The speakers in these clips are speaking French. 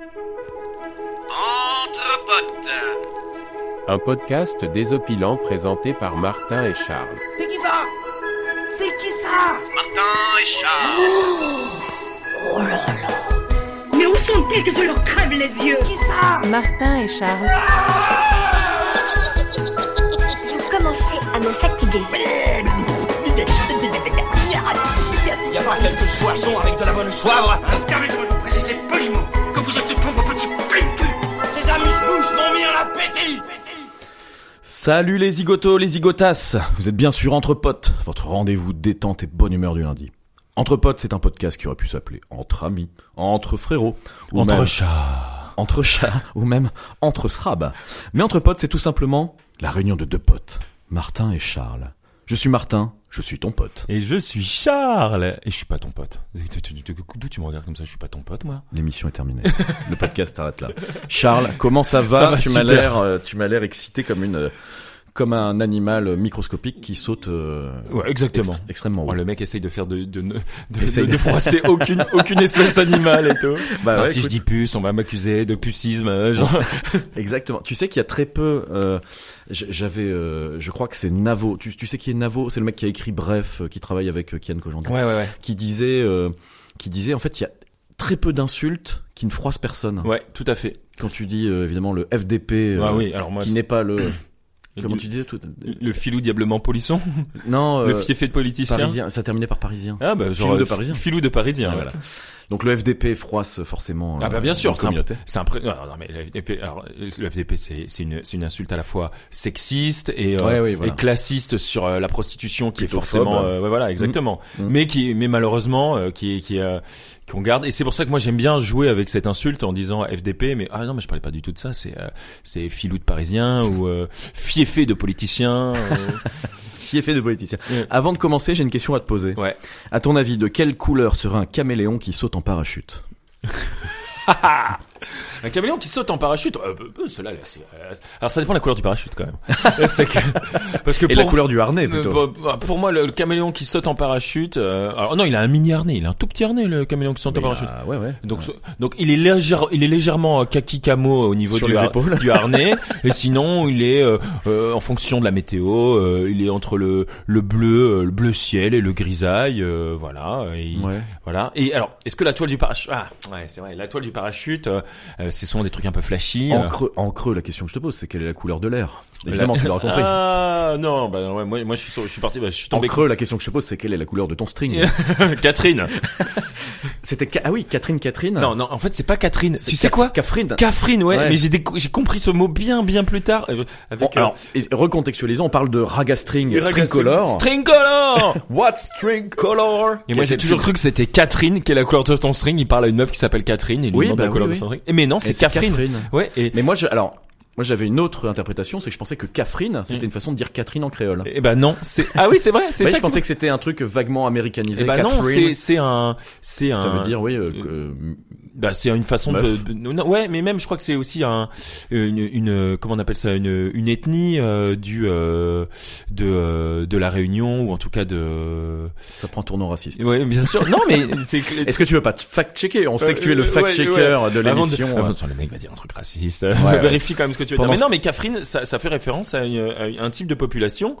Entre potes. Un podcast désopilant présenté par Martin et Charles. C'est qui ça? C'est qui ça? Martin et Charles. Oh, oh là là. Mais où sont-ils que je leur crève les yeux? Qui ça? Martin et Charles. Vous commencez à me fatiguer. Il y a pas quelques soissons avec de la bonne soivre, hein? Permettez-moi de vous préciser poliment que vous êtes de pauvres petits plintus. Ces amuse-bouches m'ont mis en appétit. Salut les zigotos, les zigotas. Vous êtes bien sûr Entre Potes, votre rendez-vous détente et bonne humeur du lundi. Entre Potes, c'est un podcast qui aurait pu s'appeler Entre Amis, Entre Frérots, ou Entre Chats, Entre Chats, ou même Entre Srab. Mais Entre Potes, c'est tout simplement la réunion de deux potes, Martin et Charles. Je suis Martin, je suis ton pote. Et je suis Charles. Et je suis pas ton pote. D'où tu me regardes comme ça? Je suis pas ton pote, moi. L'émission est terminée. Le podcast s'arrête là. Charles, comment ça va? Ça va, tu m'as l'air excité comme un animal microscopique qui saute. Ouais, exactement. Extrêmement haut. Ouais, le mec essaye de faire de froisser aucune espèce animale et tout. Bah, attends, ouais, si écoute, je dis puce, on va m'accuser de pucisme, genre. Exactement. Tu sais qu'il y a très peu. Je crois que c'est Navo. Tu sais qui est Navo? C'est le mec qui a écrit Bref, qui travaille avec Kian Kojandil. Ouais. Qui disait en fait il y a très peu d'insultes qui ne froissent personne. Ouais, tout à fait. Quand tu dis évidemment le FDP, oui, alors moi, qui n'est pas le comment tu disais tout? Le filou diablement polisson? Non, le fieffé de politicien. Parisien, ça terminait par parisien. Ah bah genre filou de parisien. Ah, voilà. Donc le FDP froisse forcément. Ah bah bien sûr, non mais le FDP c'est une insulte à la fois sexiste et classiste sur la prostitution qui est forcément exactement. Mais malheureusement qu'on garde, et c'est pour ça que moi j'aime bien jouer avec cette insulte en disant FDP, mais ah non mais je parlais pas du tout de ça, c'est filou de parisien ou fieffé de politicien. Fieffé de politicien. Ouais. Avant de commencer, j'ai une question à te poser. Ouais. À ton avis, de quelle couleur sera un caméléon qui saute en parachute? Un caméléon qui saute en parachute, cela, c'est. Alors ça dépend de la couleur du parachute quand même. Et la couleur du harnais plutôt. Pour moi, le caméléon qui saute en parachute, alors non, il a un mini harnais, il a un tout petit harnais, le caméléon qui saute en parachute. Ouais. Donc il est légèrement kaki camo au niveau du harnais, et sinon il est en fonction de la météo, il est entre le bleu ciel et le grisaille, voilà. Voilà. Et alors, est-ce que la toile du parachute? Ah ouais, c'est vrai, la toile du parachute. Ce sont des trucs un peu flashy. En creux, la question que je te pose, c'est quelle est la couleur de l'air? Évidemment, tu l'auras compris. Ah non, bah ouais, moi je suis parti, je suis tombé. En creux, la question que je te pose, c'est quelle est la couleur de ton string? Catherine. C'était Catherine. Non, en fait, c'est pas Catherine. C'est Catherine, ouais. Mais j'ai compris ce mot bien plus tard. Alors, recontextualisons, on parle de Raga String, String Color. String Color. What String Color? Et moi j'ai toujours cru que c'était Catherine qui est la couleur de ton string. Il parle à une meuf qui s'appelle Catherine et lui demande la couleur de son string. Mais non, c'est Catherine. Ouais. Mais moi j'avais une autre interprétation, c'est que je pensais que Catherine, c'était une façon de dire Catherine en créole. Eh ben non, ah oui, c'est vrai, c'est ça. Je pensais que c'était un truc vaguement américanisé. Eh ben Catherine, non, c'est un. Ça veut dire c'est une façon de. Ouais, mais même je crois que c'est aussi une comment on appelle ça, une ethnie de la Réunion, ou en tout cas de. Ça prend tournant raciste. Ouais, bien sûr. Non mais c'est. Est-ce que tu veux pas te fact-checker? On sait que tu es le fact-checker de l'émission. Avant, le mec va dire un truc raciste. Vérifie quand même ce que tu veux dire. Mais Catherine, ça fait référence à un type de population.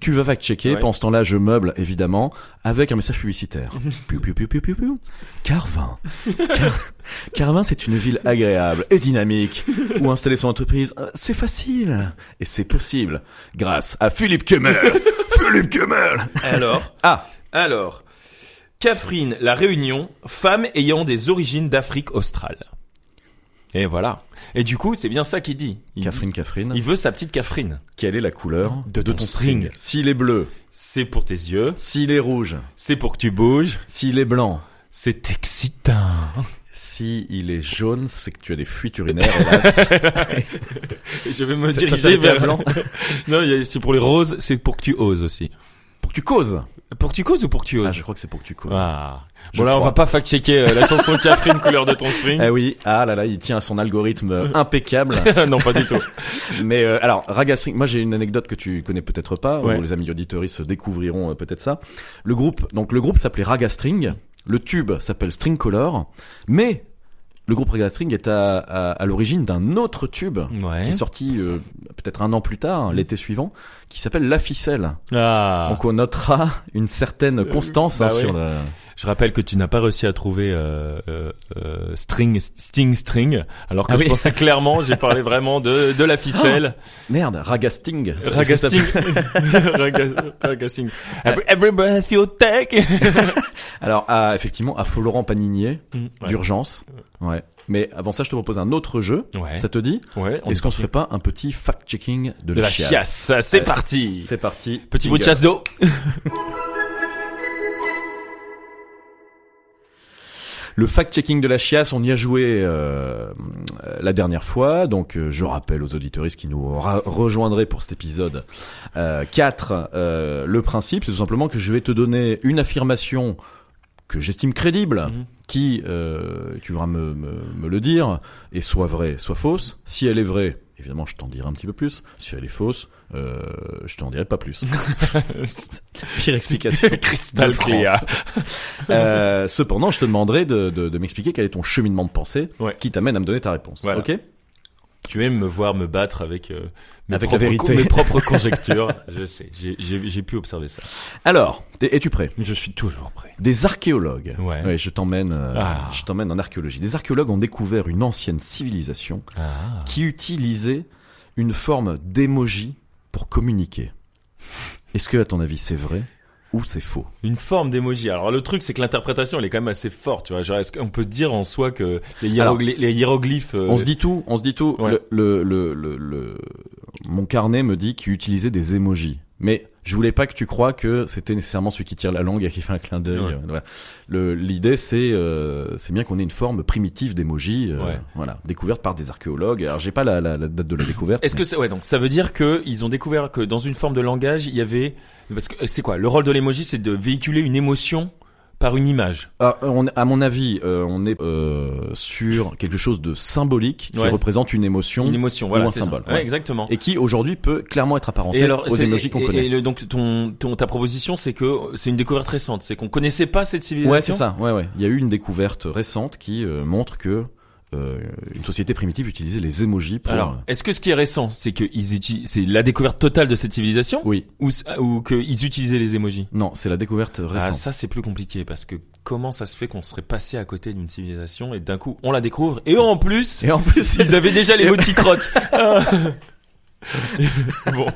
Tu vas fact-checker, pendant ce temps-là, je meuble, évidemment, avec un message publicitaire. Carvin. Carvin, c'est une ville agréable et dynamique, où installer son entreprise, c'est facile. Et c'est possible, grâce à Philippe Kemmer. Philippe Kemmer. Alors, Catherine, la Réunion, femme ayant des origines d'Afrique australe. Et voilà. Et du coup, c'est bien ça qu'il dit. Catherine. Il veut sa petite Catherine. Quelle est la couleur de ton string? S'il est bleu, c'est pour tes yeux. S'il est rouge, c'est pour que tu bouges. S'il est blanc, c'est excitant. Si il est jaune, c'est que tu as des fuites urinaires, hélas. Je vais me diriger vers blanc. Non, c'est pour les roses, c'est pour que tu oses aussi. Pour que tu causes ou pour que tu oses? Je crois que c'est pour que tu causes. Ah. Bon, là, on va pas fact-checker la chanson Catherine, couleur de ton string. Ah oui. Ah là là, il tient à son algorithme impeccable. Non, pas du tout. Mais, alors, Raga String, moi, j'ai une anecdote que tu connais peut-être pas. Ouais. Où les amis auditeuristes découvriront peut-être ça. Le groupe s'appelait Raga String. Le tube s'appelle String Color. Mais, le groupe Raga String est à l'origine d'un autre tube qui est sorti peut-être un an plus tard, l'été suivant, qui s'appelle La Ficelle. Ah. Donc on notera une certaine constance sur la... Je rappelle que tu n'as pas réussi à trouver Sting, alors que je pensais clairement, j'ai parlé vraiment de la ficelle. Oh, merde, Raga Sting. Raga Sting. Raga Sting. Every breath you take. Alors, effectivement, à Florent Panini, d'urgence. Ouais. Mais avant ça, je te propose un autre jeu. Ouais. Ça te dit? Ouais. Est-ce qu'on se fait pas un petit fact-checking de la chiasse? C'est parti. C'est parti. Petit bout de chasse d'eau. Le fact-checking de la chiasse, on y a joué la dernière fois, donc je rappelle aux auditeuristes qui nous rejoindraient pour cet épisode 4, le principe, c'est tout simplement que je vais te donner une affirmation que j'estime crédible, qui, tu vas me le dire, et soit vraie, soit fausse. Si elle est vraie, évidemment, je t'en dirai un petit peu plus. Si elle est fausse, je t'en dirai pas plus. Pire explication. Crystal clear. Cependant, je te demanderai de m'expliquer quel est ton cheminement de pensée qui t'amène à me donner ta réponse. Voilà. Ok? Tu aimes me voir me battre avec mes propres conjectures. Je sais, j'ai pu observer ça. Alors, es-tu prêt? Je suis toujours prêt. Des archéologues. Ouais. Ouais, je t'emmène en archéologie. Des archéologues ont découvert une ancienne civilisation qui utilisait une forme d'émoji pour communiquer. Est-ce que, à ton avis, c'est vrai ou c'est faux? Une forme d'émoji. Alors le truc, c'est que l'interprétation, elle est quand même assez forte, tu vois. Genre, est-ce qu'on peut dire en soi que les hiéroglyphes On se dit tout. Ouais. Mon carnet me dit qu'il utilisait des émojis. Mais je voulais pas que tu crois que c'était nécessairement celui qui tire la langue et qui fait un clin d'œil. Ouais. Voilà. L'idée, c'est bien qu'on ait une forme primitive d'émoji, voilà, découverte par des archéologues. Alors j'ai pas la date de la découverte. Est-ce que c'est, donc ça veut dire que ils ont découvert que dans une forme de langage, il y avait, parce que c'est quoi le rôle de l'émoji, c'est de véhiculer une émotion par une image. À mon avis, on est sur quelque chose de symbolique qui représente une émotion, voilà, ou un symbole. Ouais, exactement. Et qui aujourd'hui peut clairement être apparenté aux émojis qu'on connaît. Et donc ta proposition, c'est que c'est une découverte récente, c'est qu'on connaissait pas cette civilisation. Ouais, c'est ça. Ouais. Il y a eu une découverte récente qui montre que une société primitive utilisait les émojis pour... Alors, est-ce que ce qui est récent, c'est que c'est la découverte totale de cette civilisation? Oui. Ou qu'ils utilisaient les émojis? Non, c'est la découverte récente. Ah, ça, c'est plus compliqué, parce que comment ça se fait qu'on serait passé à côté d'une civilisation et d'un coup, on la découvre, et en plus, ils avaient déjà les mots crottes. Bon.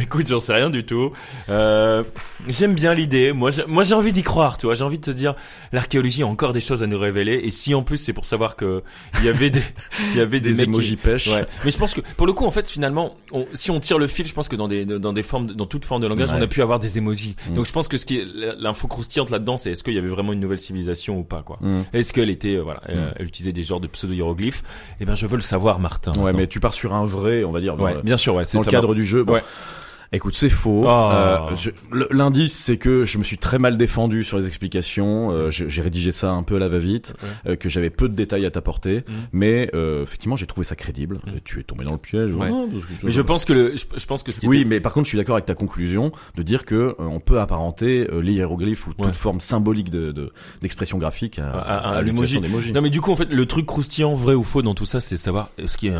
Écoute, j'en sais rien du tout. J'aime bien l'idée. Moi, j'ai envie d'y croire, tu vois. J'ai envie de te dire, l'archéologie a encore des choses à nous révéler. Et si en plus c'est pour savoir que il y avait des émojis pêche. Ouais. Mais je pense que pour le coup, en fait, finalement, si on tire le fil, je pense que dans toute forme de langage, on a pu avoir des émojis. Donc je pense que ce qui est l'info croustillante là-dedans, c'est est-ce qu'il y avait vraiment une nouvelle civilisation ou pas, quoi. Est-ce qu'elle était, elle utilisait des genres de pseudo-hiéroglyphes? Eh ben, je veux le savoir, Martin. Ouais, mais tu pars sur un vrai, on va dire. Ouais, bien sûr, c'est dans le cadre du jeu. Bon. Ouais. Écoute, c'est faux. Oh. L'indice, c'est que je me suis très mal défendu sur les explications. J'ai rédigé ça un peu à la va-vite, que j'avais peu de détails à t'apporter, mais effectivement, j'ai trouvé ça crédible. Tu es tombé dans le piège. Ouais. Non, mais je pense que ce qui mais par contre, je suis d'accord avec ta conclusion de dire que on peut apparenter les hiéroglyphes ou toute forme symbolique d'expression graphique à l'utilisation d'émojis. Non, mais du coup, en fait, le truc croustillant, vrai ou faux dans tout ça, c'est savoir ce qui est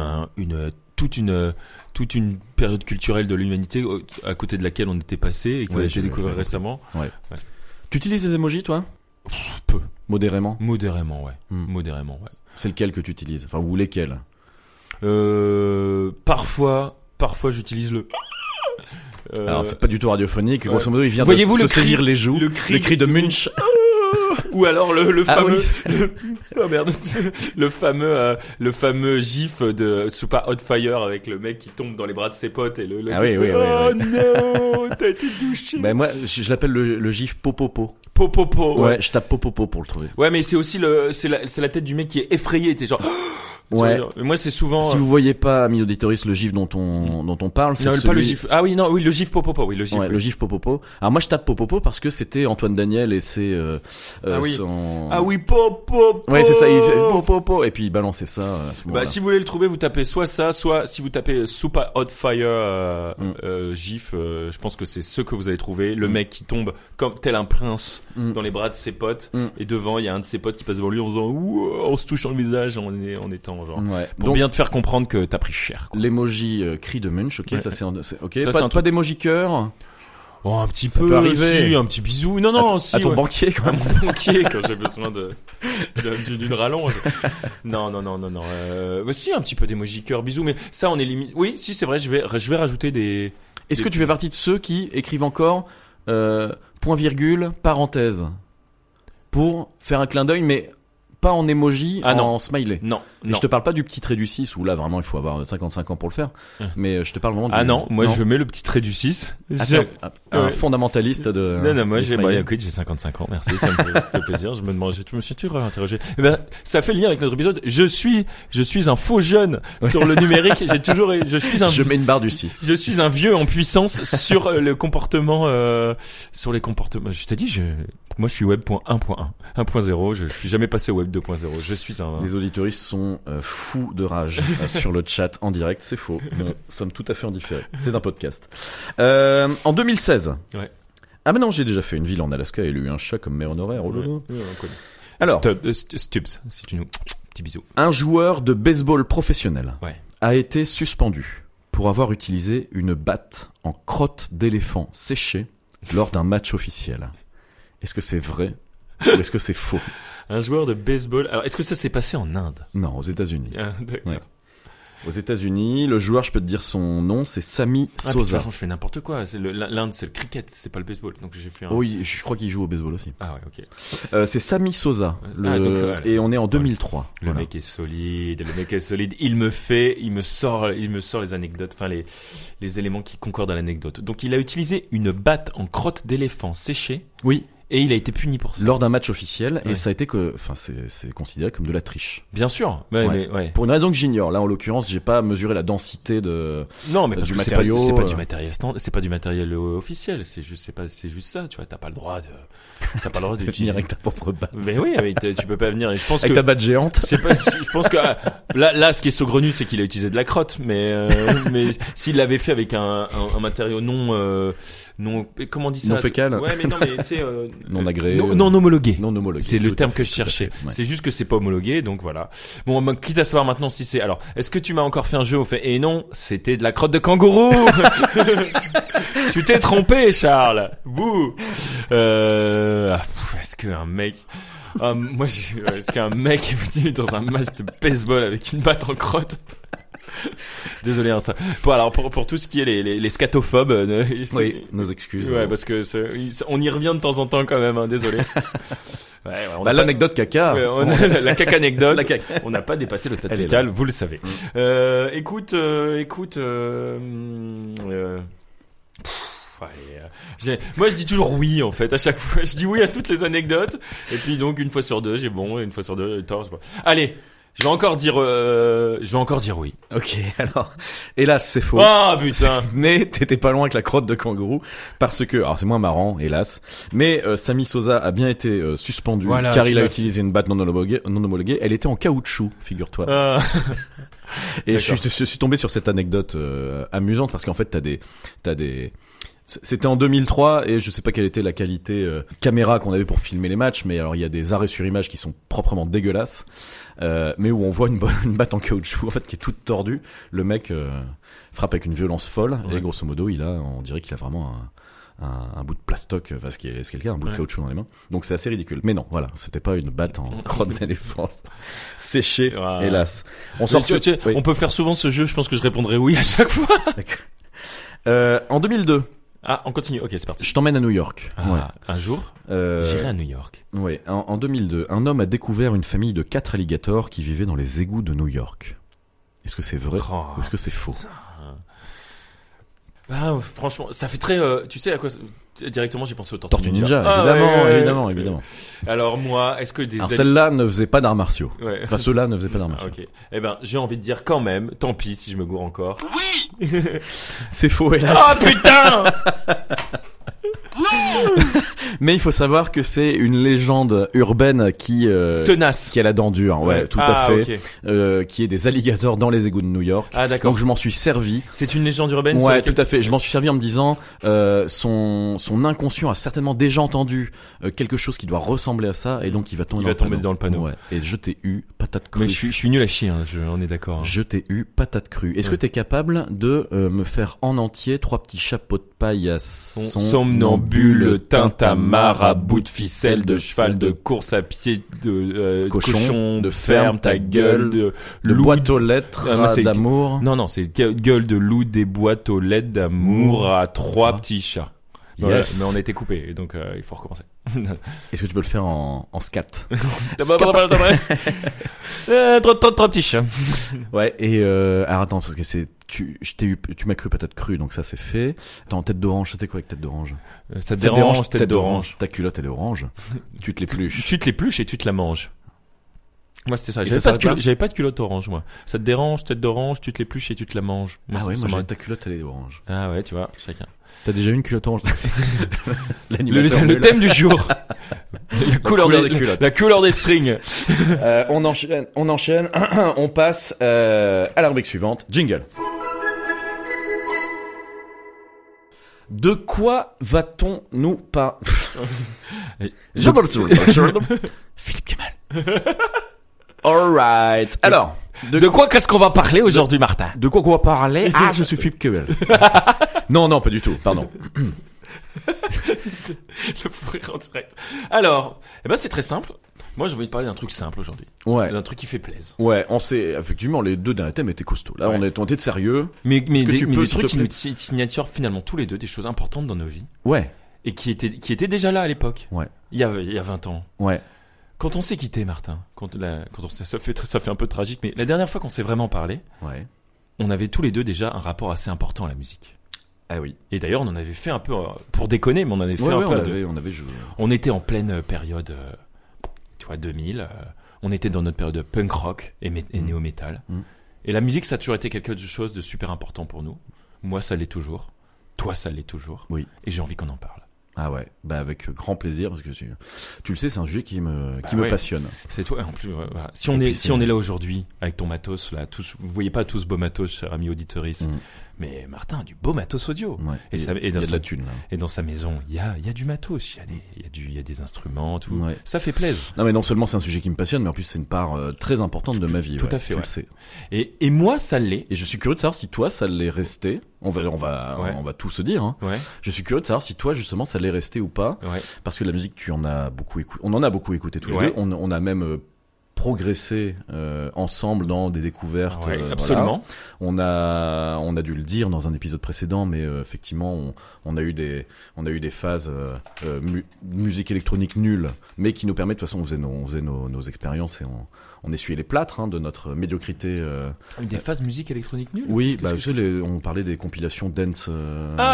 toute une période culturelle de l'humanité à côté de laquelle on était passé et que j'ai découvert récemment. Ouais. Tu utilises les émojis, toi? Peu. Modérément, ouais. Modérément, ouais. C'est lequel que tu utilises? Enfin, ou lesquels? Parfois j'utilise le... Alors, c'est pas du tout radiophonique. Grosso modo, il vient de saisir les joues. Le cri de Munch. Ou alors le fameux gif de Super Hot Fire avec le mec qui tombe dans les bras de ses potes et non, t'as été douché. Ben moi, je l'appelle le gif Popopo. Popopo. Ouais, je tape Popopo pour le trouver. Ouais, mais c'est aussi c'est la tête du mec qui est effrayé, tu sais, genre Ouais. Moi, c'est souvent. Si vous voyez pas, amis auditoristes, le gif dont on parle, c'est non, celui... pas le gif. Ah oui, non, oui, le gif popopo, oui, le gif. Ouais, oui. Le gif popopo. Alors moi, je tape popopo parce que c'était Antoine Daniel et c'est ah oui. Son. Ah oui, popopo. Ouais, c'est ça. Il fait popopo et puis il balançait ça à ce moment-là. Bah, si vous voulez le trouver, vous tapez soit ça, soit si vous tapez Super Hot Fire gif, je pense que c'est ce que vous allez trouver. Le mec qui tombe comme tel un prince dans les bras de ses potes et devant, il y a un de ses potes qui passe devant lui en faisant ouh, on se touche dans le visage, on est temps, genre. Ouais. Pour donc, bien te faire comprendre que t'as pris cher, quoi. L'emoji cri de Munch, ok, ouais. Ça c'est ok. Ça, pas toi d'emoji cœur. Oh, un petit ça peu, peut arriver. Si, un petit bisou. Non, non, si. À ton ouais. banquier, quand même. À mon banquier, quand j'ai besoin d'une rallonge. Non. Si, un petit peu d'émoji cœur, bisou, mais ça, on est limite. Oui, si, c'est vrai, je vais rajouter des. Est-ce que tu fais partie de ceux qui écrivent encore, point virgule, parenthèse? Pour faire un clin d'œil, mais pas en emoji, en smiley. Non. Je te parle pas du petit trait du 6 où là vraiment il faut avoir 55 ans pour le faire, mais je te parle vraiment du... Ah non, moi non. Je mets le petit trait du 6. Un fondamentaliste de... Non, moi j'ai 55 ans, merci, ça me fait plaisir, je me suis réinterrogé. Eh ben, ça fait le lien avec notre épisode, je suis un faux jeune sur le numérique, je mets une barre du 6. Je suis un vieux en puissance sur le comportement, sur les comportements. Je t'ai dit, moi je suis web 1.1, 1.0, je suis jamais passé au web 2.0, je suis un... Les auditeurs sont fous de rage sur le chat en direct, c'est faux, nous sommes tout à fait en différé, c'est un podcast. En 2016, ouais. Ah mais non, j'ai déjà fait une ville en Alaska et il y a eu un chat comme maire honoraire, oh là là. Ouais, alors, Stubbs, si tu nous... Petit bisou. Un joueur de baseball professionnel a été suspendu pour avoir utilisé une batte en crotte d'éléphant séchée lors d'un match officiel. Est-ce que c'est vrai ou est-ce que c'est faux? Un joueur de baseball. Alors, est-ce que ça s'est passé en Inde? Non, aux États-Unis. Ah, d'accord. Ouais. Aux États-Unis, le joueur, je peux te dire son nom, c'est Sammy Sosa. De toute façon, je fais n'importe quoi. L'Inde, c'est le cricket, c'est pas le baseball. Donc j'ai fait. Oui, je crois qu'il joue au baseball aussi. Ah ouais, ok. C'est Sammy Sosa. Et on est en 2003. Le mec est solide. Il me sort les anecdotes, enfin les éléments qui concordent à l'anecdote. Donc il a utilisé une batte en crotte d'éléphant séchée. Oui. Et il a été puni pour ça. Lors d'un match officiel, et ça a été c'est considéré comme de la triche. Bien sûr. Mais pour une raison que j'ignore. Là, en l'occurrence, j'ai pas mesuré la densité de. Non, mais parce du que matériau. C'est pas du matériel stand, c'est pas du matériel officiel. C'est juste ça. Tu vois, t'as pas le droit de. T'as pas le droit de venir avec ta propre batte. Mais oui, tu peux pas venir. Et je pense avec ta batte géante. Je pense que là, ce qui est saugrenu, c'est qu'il a utilisé de la crotte. Mais s'il l'avait fait avec un matériau non, comment on dit ça? Non fécal. Ouais, mais non, mais tu sais. Non agréé. Non homologué. Non homologué. C'est le terme que je cherchais. Ouais. C'est juste que c'est pas homologué, donc voilà. Bon, quitte à savoir maintenant si c'est. Alors, est-ce que tu m'as encore fait un jeu au fait? Et non, c'était de la crotte de kangourou. Tu t'es trompé, Charles. Bouh. Est-ce qu'un mec est venu dans un match de baseball avec une batte en crotte? Désolé, hein, ça. Bon, alors pour tout ce qui est les scatophobes, oui, nos excuses. Ouais, parce que on y revient de temps en temps quand même. Hein, désolé. Ouais, l'anecdote caca. Ouais, la caca anecdote. On n'a pas dépassé le stade fécal, vous le savez. Moi je dis toujours oui en fait à chaque fois. Je dis oui à toutes les anecdotes. Et puis donc une fois sur deux j'ai bon, une fois sur deux j'ai tort. Allez. Je vais encore dire oui. Ok, alors. Hélas, c'est faux. Ah, oh, putain. Mais t'étais pas loin avec la crotte de kangourou. Parce que, alors c'est moins marrant, hélas. Mais, Sammy Sosa a bien été, suspendu. Voilà, car il a utilisé une batte non homologuée. Elle était en caoutchouc, figure-toi. Et je suis tombé sur cette anecdote, amusante parce qu'en fait t'as des, c'était en 2003 et je sais pas quelle était la qualité caméra qu'on avait pour filmer les matchs, mais alors il y a des arrêts sur image qui sont proprement dégueulasses, mais où on voit une batte en caoutchouc en fait qui est toute tordue. Le mec frappe avec une violence folle et grosso modo on dirait qu'il a vraiment un bout de plastoc, enfin ce qui est le cas, un bout de caoutchouc dans les mains. Donc c'est assez ridicule. Mais non, voilà, c'était pas une batte en crotte d'éléphant séchée, hélas. On peut faire souvent ce jeu. Je pense que je répondrai oui à chaque fois. En 2002. Ah, on continue. Ok, c'est parti. Je t'emmène à New York. Ah, ouais. Un jour, j'irai à New York. Ouais. En 2002, un homme a découvert une famille de 4 alligators qui vivaient dans les égouts de New York. Est-ce que c'est vrai ou est-ce que c'est faux? Ah, franchement, ça fait très. Tu sais à quoi directement j'ai pensé au Tortue Ninja. Ah, évidemment, ouais. évidemment. Alors moi, est-ce que des celles-là ne faisaient pas d'arts martiaux. Ouais. Enfin ceux-là ne faisaient pas d'arts martiaux. Ok. Eh ben j'ai envie de dire quand même. Tant pis si je me gourre encore. Oui. C'est faux hélas. Oh putain. Mais il faut savoir que c'est une légende urbaine qui tenace, qui a la dent dure, ouais, tout à fait, okay. Qui est des alligators dans les égouts de New York. Ah d'accord. Donc je m'en suis servi. C'est une légende urbaine. Ouais, tout à fait. Je m'en suis servi en me disant son inconscient a certainement déjà entendu quelque chose qui doit ressembler à ça et donc il va tomber. Il va tomber dans le panneau. Ouais. Et je t'ai eu patate crue. Mais je suis nul à chier. Hein, on est d'accord. Hein. Je t'ai eu patate crue. Est-ce que t'es capable de me faire en entier trois petits chapeaux de paille à son somnambule, tintamarre à bout de ficelle, de cheval, de course à pied, de cochon, de ferme, ta gueule, de loup, boîte aux lettres d'amour. Non, c'est gueule de loup, des boîtes aux lettres d'amour à trois petits chats. Yes. Voilà, mais on a été coupé, donc il faut recommencer. Est-ce que tu peux le faire en scat? Trois petits chats. Ouais, et alors attends, parce que c'est. Tu m'as cru patate crue, donc ça c'est fait. Attends, tête d'orange, c'était quoi avec tête d'orange? Ça te dérange, tête d'orange. Ta culotte elle est orange. Tu te l'épluches. Tu te l'épluches et tu te la manges. Moi c'était ça. J'avais pas de culotte orange moi. Ça te dérange, tête d'orange, tu te l'épluches et tu te la manges. Moi, ah ouais, moi j'avais ta culotte elle est orange. Ah ouais, tu vois, chacun. T'as déjà eu une culotte orange? Le thème du jour. La couleur des strings. On enchaîne. On passe à la rubrique suivante. Jingle. De quoi va-t-on nous pas? Philippe Kemmer. Alright. Alors, de quoi qu'est-ce qu'on va parler aujourd'hui, Martin? De quoi qu'on va parler? Ah, je suis Philippe Kemmer. Non, pas du tout. Pardon. Le fou rire en direct. Alors, c'est très simple. Moi, j'ai envie de parler d'un truc simple aujourd'hui. Ouais. D'un truc qui fait plaisir. Ouais, on sait, effectivement, les deux derniers thèmes étaient costauds. Là, ouais. On est tenté de sérieux. Mais des trucs qui nous signaturent finalement tous les deux des choses importantes dans nos vies. Ouais. Et qui étaient déjà là à l'époque. Ouais. Il y a 20 ans. Ouais. Quand on s'est quitté, Martin, ça fait un peu tragique, mais la dernière fois qu'on s'est vraiment parlé, ouais. On avait tous les deux déjà un rapport assez important à la musique. Ah oui. Et d'ailleurs, on en avait fait un peu, pour déconner, mais on en avait fait joué. On était en pleine période... 2000, on était dans notre période de punk rock et néo-metal. Mmh. Et la musique, ça a toujours été quelque chose de super important pour nous. Moi, ça l'est toujours. Toi, ça l'est toujours. Oui. Et j'ai envie qu'on en parle. Ah ouais, avec grand plaisir, parce que tu le sais, c'est un sujet qui me passionne. C'est toi, en plus. Voilà. Si on est là aujourd'hui, avec ton matos, là, tous, vous voyez pas tous beau matos, cher ami auditeuriste, mais Martin a du beau matos audio. Ouais. Et dans sa thune, là. Et dans sa maison, il y a du matos, il y a des instruments, tout. Ouais. Ça fait plaisir. Non, mais non seulement c'est un sujet qui me passionne, mais en plus c'est une part très importante de ma vie. Tout à fait. Tu le sais. Et moi, ça l'est. Et je suis curieux de savoir si toi, ça l'est resté. On va tout se dire. Hein. Ouais. Je suis curieux de savoir si toi justement ça allait rester ou pas, ouais. Parce que la musique on en a beaucoup écouté tous les deux. On a même progressé ensemble dans des découvertes. Ouais, absolument. Voilà. On a dû le dire dans un épisode précédent, mais effectivement on a eu des phases musique électronique nulle, mais qui nous permet de toute façon on faisait nos expériences et on essuyait les plâtres de notre médiocrité. Des phases musique électronique nulle. Oui, on parlait des compilations dance.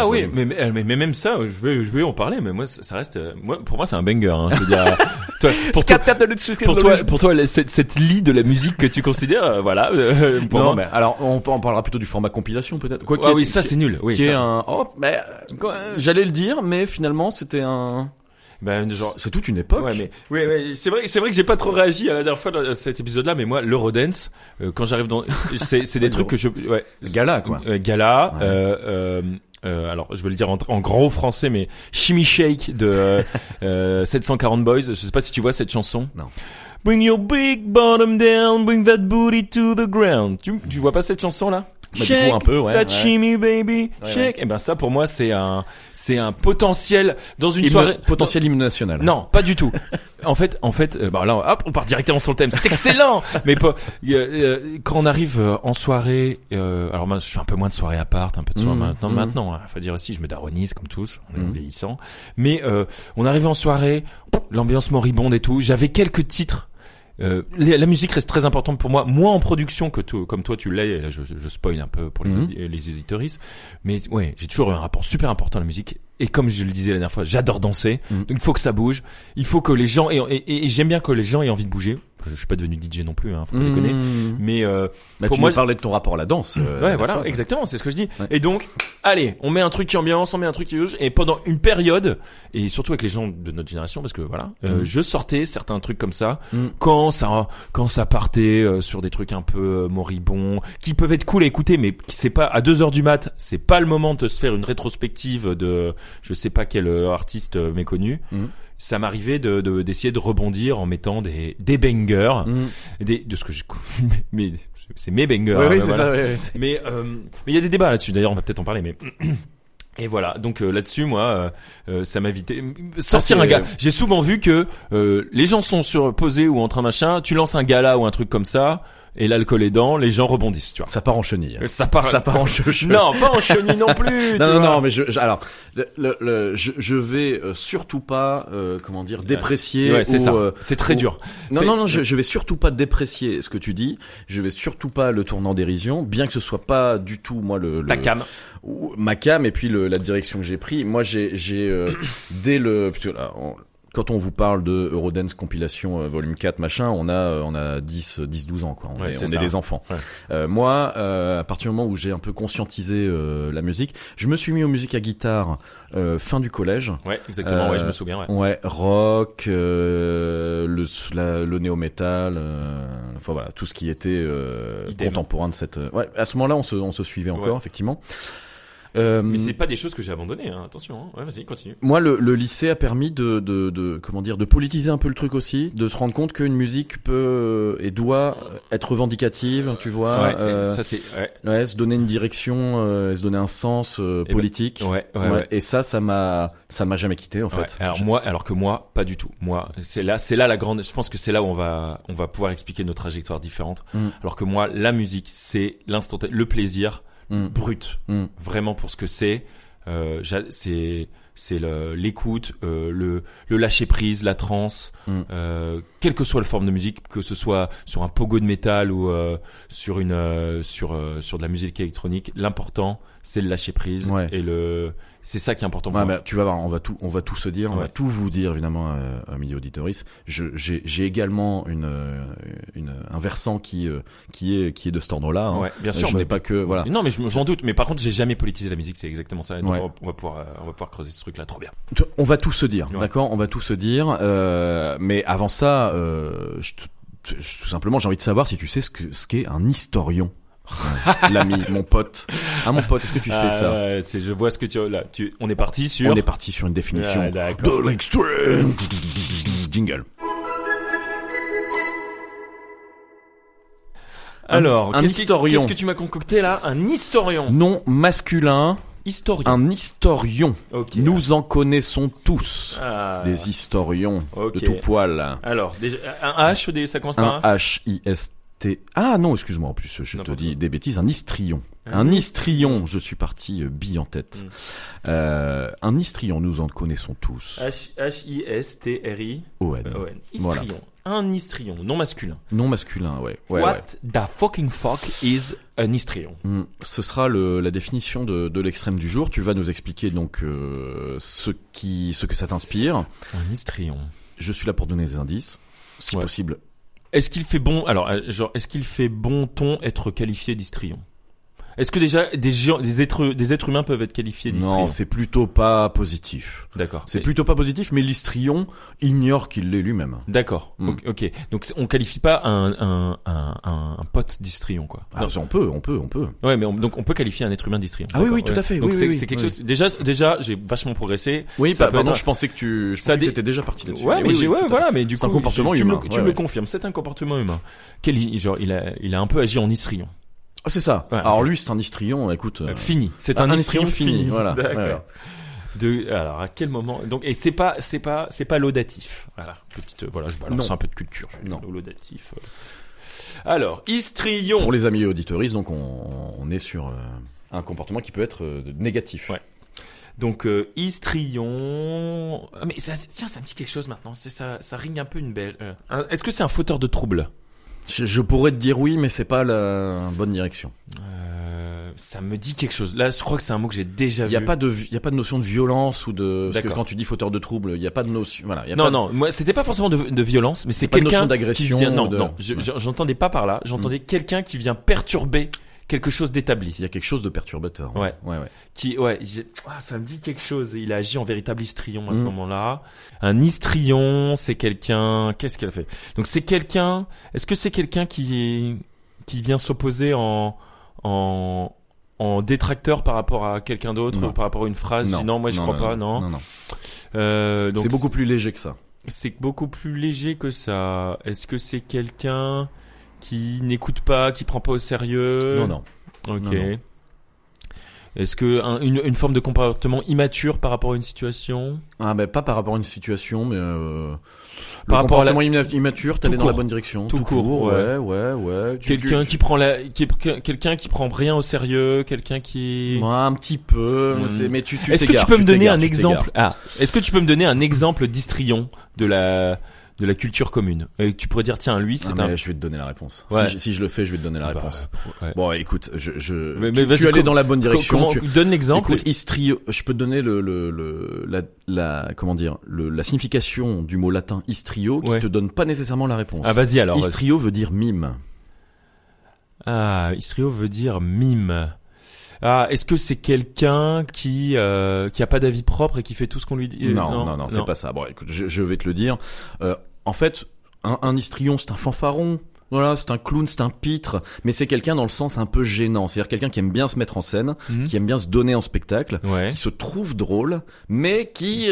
Oui, mais même ça, je vais en parler. Mais moi, ça reste. Pour moi, c'est un banger. Hein, je veux dire, pour toi, cette lie de la musique que tu considères, voilà. Pour non, moi. Mais alors, on parlera plutôt du format compilation, peut-être. C'est nul. Oui, qui est un. J'allais le dire, mais finalement, c'était un. Genre, c'est toute une époque. Ouais, mais c'est vrai que j'ai pas trop réagi à la dernière fois à cet épisode-là, mais moi, l'Eurodance, quand j'arrive dans, c'est des trucs que je, ouais. Gala, quoi. Gala, ouais. Alors, je vais le dire en gros français, mais Shimmy Shake de 740 Boys. Je sais pas si tu vois cette chanson. Non. Bring your big bottom down, bring that booty to the ground. Tu vois pas cette chanson là? Shake, du coup, un peu, ouais, that shimmy baby, shake. Ouais. Et ça pour moi c'est un potentiel dans une soirée. Potentiel hymne national. Non, pas du tout. En fait, là, hop, on part directement sur le thème. C'est excellent. Mais quand on arrive en soirée, alors moi, je fais un peu moins de soirée à part, un peu de soirée maintenant. Hein, faut dire aussi, je me daronise comme tous, en vieillissant. Mais on arrivait en soirée, l'ambiance moribonde et tout. J'avais quelques titres. La musique reste très importante pour moi, moins en production que tout, comme toi tu l'as, et là je spoil un peu pour les éditoristes, mais ouais, j'ai toujours un rapport super important à la musique. Et comme je le disais la dernière fois, j'adore danser. Donc il faut que ça bouge. Il faut que les gens et j'aime bien que les gens aient envie de bouger. Je suis pas devenu DJ non plus, hein, faut pas déconner. Mais pour tu moi, parlais de ton rapport à la danse. Ouais, voilà, fois, exactement, c'est ce que je dis. Ouais. Et donc, allez, on met un truc qui ambiance, on met un truc qui bouge. Et pendant une période, et surtout avec les gens de notre génération, parce que voilà, je sortais certains trucs comme ça quand ça partait sur des trucs un peu moribonds, qui peuvent être cool à écouter, mais c'est pas à 2h du mat, c'est pas le moment de se faire une rétrospective de je sais pas quel artiste méconnu. Ça m'arrivait d'essayer de rebondir en mettant des bangers, de ce que j'ai, mais c'est mes bangers. Oui, c'est voilà. Ça. Oui. Mais il y a des débats là-dessus. D'ailleurs, on va peut-être en parler, mais. Et voilà, donc là-dessus, moi, ça m'invitait. Sortir un gars. J'ai souvent vu que les gens sont surposés ou en train machin. Tu lances un gala ou un truc comme ça. Et l'alcool aidant, les gens rebondissent, tu vois. Ça part en chenille. Ça part en chenille. Non, pas en chenille non plus. Non, mais je vais surtout pas, déprécier. Ouais, c'est ça. C'est très dur. Non, je vais surtout pas déprécier ce que tu dis. Je vais surtout pas le tourner en dérision, bien que ce soit pas du tout, moi, ta cam. Ma cam, et puis la direction que j'ai pris. Moi, j'ai dès le, putain, là, quand on vous parle de Eurodance compilation volume 4 machin, on a 10-12 ans quoi, on est des enfants. Ouais. Moi à partir du moment où j'ai un peu conscientisé la musique, je me suis mis aux musiques à guitare fin du collège. Ouais, exactement, ouais, je me souviens, ouais. Ouais, rock, le néo-métal, enfin voilà, tout ce qui était contemporain de cette ouais, à ce moment-là on se suivait encore, ouais. Effectivement. Mais c'est pas des choses que j'ai abandonnées, hein. Attention. Hein. Ouais, vas-y, continue. Moi, le lycée a permis de politiser un peu le truc aussi, de se rendre compte qu'une musique peut et doit être revendicative, tu vois. Ouais, ça c'est. Ouais. Ouais, se donner une direction, se donner un sens politique. Ben, ouais. Et ça m'a jamais quitté en fait. Ouais, alors que moi, pas du tout. Moi, c'est là la grande. Je pense que c'est là où on va pouvoir expliquer nos trajectoires différentes. Alors que moi, la musique, c'est l'instant, le plaisir. Brut, vraiment pour ce que c'est. C'est l'écoute, le lâcher prise, la trance, quelle que soit la forme de musique, que ce soit sur un pogo de métal ou sur de la musique électronique. L'important, c'est le lâcher prise, ouais. Et c'est ça qui est important. Ouais, pour moi. Tu vas voir, on va tout se dire, ouais. On va tout vous dire évidemment à milieu auditoris. J'ai également un versant qui est de cet ordre-là. Hein. Ouais, bien sûr, je n'ai pas que voilà. Non, mais je m'en doute. Mais par contre, j'ai jamais politisé la musique. C'est exactement ça. Donc, ouais. on va pouvoir creuser ce truc-là, trop bien. On va tout se dire, ouais. D'accord. On va tout se dire. Mais avant ça, tout simplement, j'ai envie de savoir si tu sais ce qu'est un historion. L'ami, mon pote. Ah, mon pote, est-ce que tu sais ça? Je vois ce que tu, là, on est parti sur une définition. Ah, d'accord. De l'extrême. Jingle. Alors, un historion. Qu'est-ce que tu m'as concocté, là? Un historion. Non masculin. Historien. Un historion. Okay. Nous en connaissons tous. Ah. Des historions. Okay. De tout poil. Alors, un H, ça commence par un H-I-S-T. Ah non, excuse-moi, en plus, je te dis des bêtises. Un histrion. Un histrion, je suis parti bille en tête. Un histrion, nous en connaissons tous. H-I-S-T-R-I-O-N. Histrion. Voilà. Un histrion, non masculin. Non masculin, ouais. What the fucking fuck is an histrion? Ce sera la définition de l'extrême du jour. Tu vas nous expliquer donc ce que ça t'inspire. Un histrion. Je suis là pour donner des indices, si possible. Est-ce qu'il fait bon, est-ce qu'il fait bon être qualifié d'histrion? Est-ce que déjà des êtres humains peuvent être qualifiés d'histrion? Non, c'est plutôt pas positif. D'accord. C'est plutôt pas positif, mais l'histrion ignore qu'il l'est lui-même. D'accord. OK. Donc on qualifie pas un pote d'histrion quoi. Ah, non. On peut. Ouais, mais donc on peut qualifier un être humain d'histrion. Ah oui, tout à fait. Donc c'est quelque chose. Déjà, j'ai vachement progressé. Oui, je pensais que tu étais déjà parti là-dessus. Ouais, mais voilà, mais du coup, c'est un comportement humain. Tu me confirmes, c'est un comportement humain. Il a un peu agi en histrion. Oh, c'est ça. Ouais, alors lui, c'est un histrion, écoute. Fini. C'est un histrion fini. Voilà. D'accord. Ouais. Alors, à quel moment? Donc, et c'est pas laudatif. Voilà. Je balance un peu de culture. Non. Laudatif. Alors, histrion. Pour les amis auditoristes, donc, on est sur un comportement qui peut être négatif. Ouais. Donc histrion. Ah, mais ça, tiens, ça me dit quelque chose maintenant. C'est ça, ça ring un peu une belle. Est-ce que c'est un fauteur de trouble? Je pourrais te dire oui, mais c'est pas la bonne direction. Ça me dit quelque chose. Là, je crois que c'est un mot que j'ai déjà vu. Il y a pas de notion de violence ou de. Parce que quand tu dis fauteur de trouble, il y a pas de notion. Voilà. Non. Moi, c'était pas forcément de violence, mais c'est quelqu'un qui vient. Non. J'entendais pas par là. J'entendais quelqu'un qui vient perturber quelque chose d'établi. Il y a quelque chose de perturbateur. Hein. Ouais. Ça me dit quelque chose. Il a agi en véritable histrion à ce moment-là. Un histrion, c'est quelqu'un. Qu'est-ce qu'elle fait? Donc c'est quelqu'un. Est-ce que c'est quelqu'un qui vient s'opposer en détracteur par rapport à quelqu'un d'autre ou par rapport à une phrase? Non, moi je crois pas. Donc c'est beaucoup plus léger que ça. C'est beaucoup plus léger que ça. Est-ce que c'est quelqu'un qui n'écoute pas, qui prend pas au sérieux? Non. Ok. Non. Est-ce que une forme de comportement immature par rapport à une situation? Pas par rapport à une situation, mais par rapport à immature, t'allais dans la bonne direction. Tout court. Ouais. Quelqu'un qui prend rien au sérieux, quelqu'un qui. Ouais, un petit peu. Mais tu. Est-ce que tu peux me donner un exemple? Est-ce que tu peux me donner un exemple d'histrion de la culture commune? Et tu pourrais dire, tiens, lui, c'est je vais te donner la réponse. Ouais. Si je le fais, je vais te donner la réponse. Bon, écoute, tu allais dans la bonne direction. Donne l'exemple. Écoute, histrion, je peux te donner la signification du mot latin histrio qui te donne pas nécessairement la réponse. Ah, vas-y, alors. Histrio veut dire mime. Ah, histrio veut dire mime. Ah, est-ce que c'est quelqu'un qui a pas d'avis propre et qui fait tout ce qu'on lui dit? Non, c'est pas ça. Bon, écoute, je vais te le dire. En fait, un histrion, c'est un fanfaron. Voilà, c'est un clown, c'est un pitre, mais c'est quelqu'un dans le sens un peu gênant, c'est-à-dire quelqu'un qui aime bien se mettre en scène, qui aime bien se donner en spectacle, qui se trouve drôle, mais qui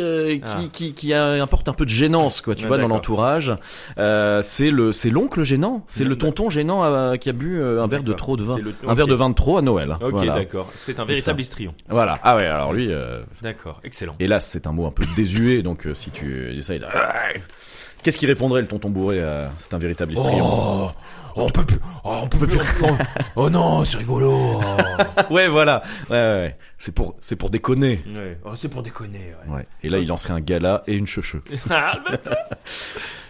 apporte un peu de gênance, quoi, tu vois, dans l'entourage. C'est l'oncle gênant, c'est le tonton gênant qui a bu un verre de trop de vin, un verre de vin de trop à Noël. Ok, voilà. D'accord. C'est un véritable histrion. Voilà. Ah ouais, alors lui. D'accord, excellent. Hélas, c'est un mot un peu désuet, donc si tu essayes de... Qu'est-ce qu'il répondrait le tonton bourré à... C'est un véritable histrion. On peut plus. Oh non, c'est rigolo. Oh. Ouais, voilà. Ouais. C'est pour déconner. Ouais. Oh, c'est pour déconner. Ouais. Et là, il lancerait un gala et une checheux.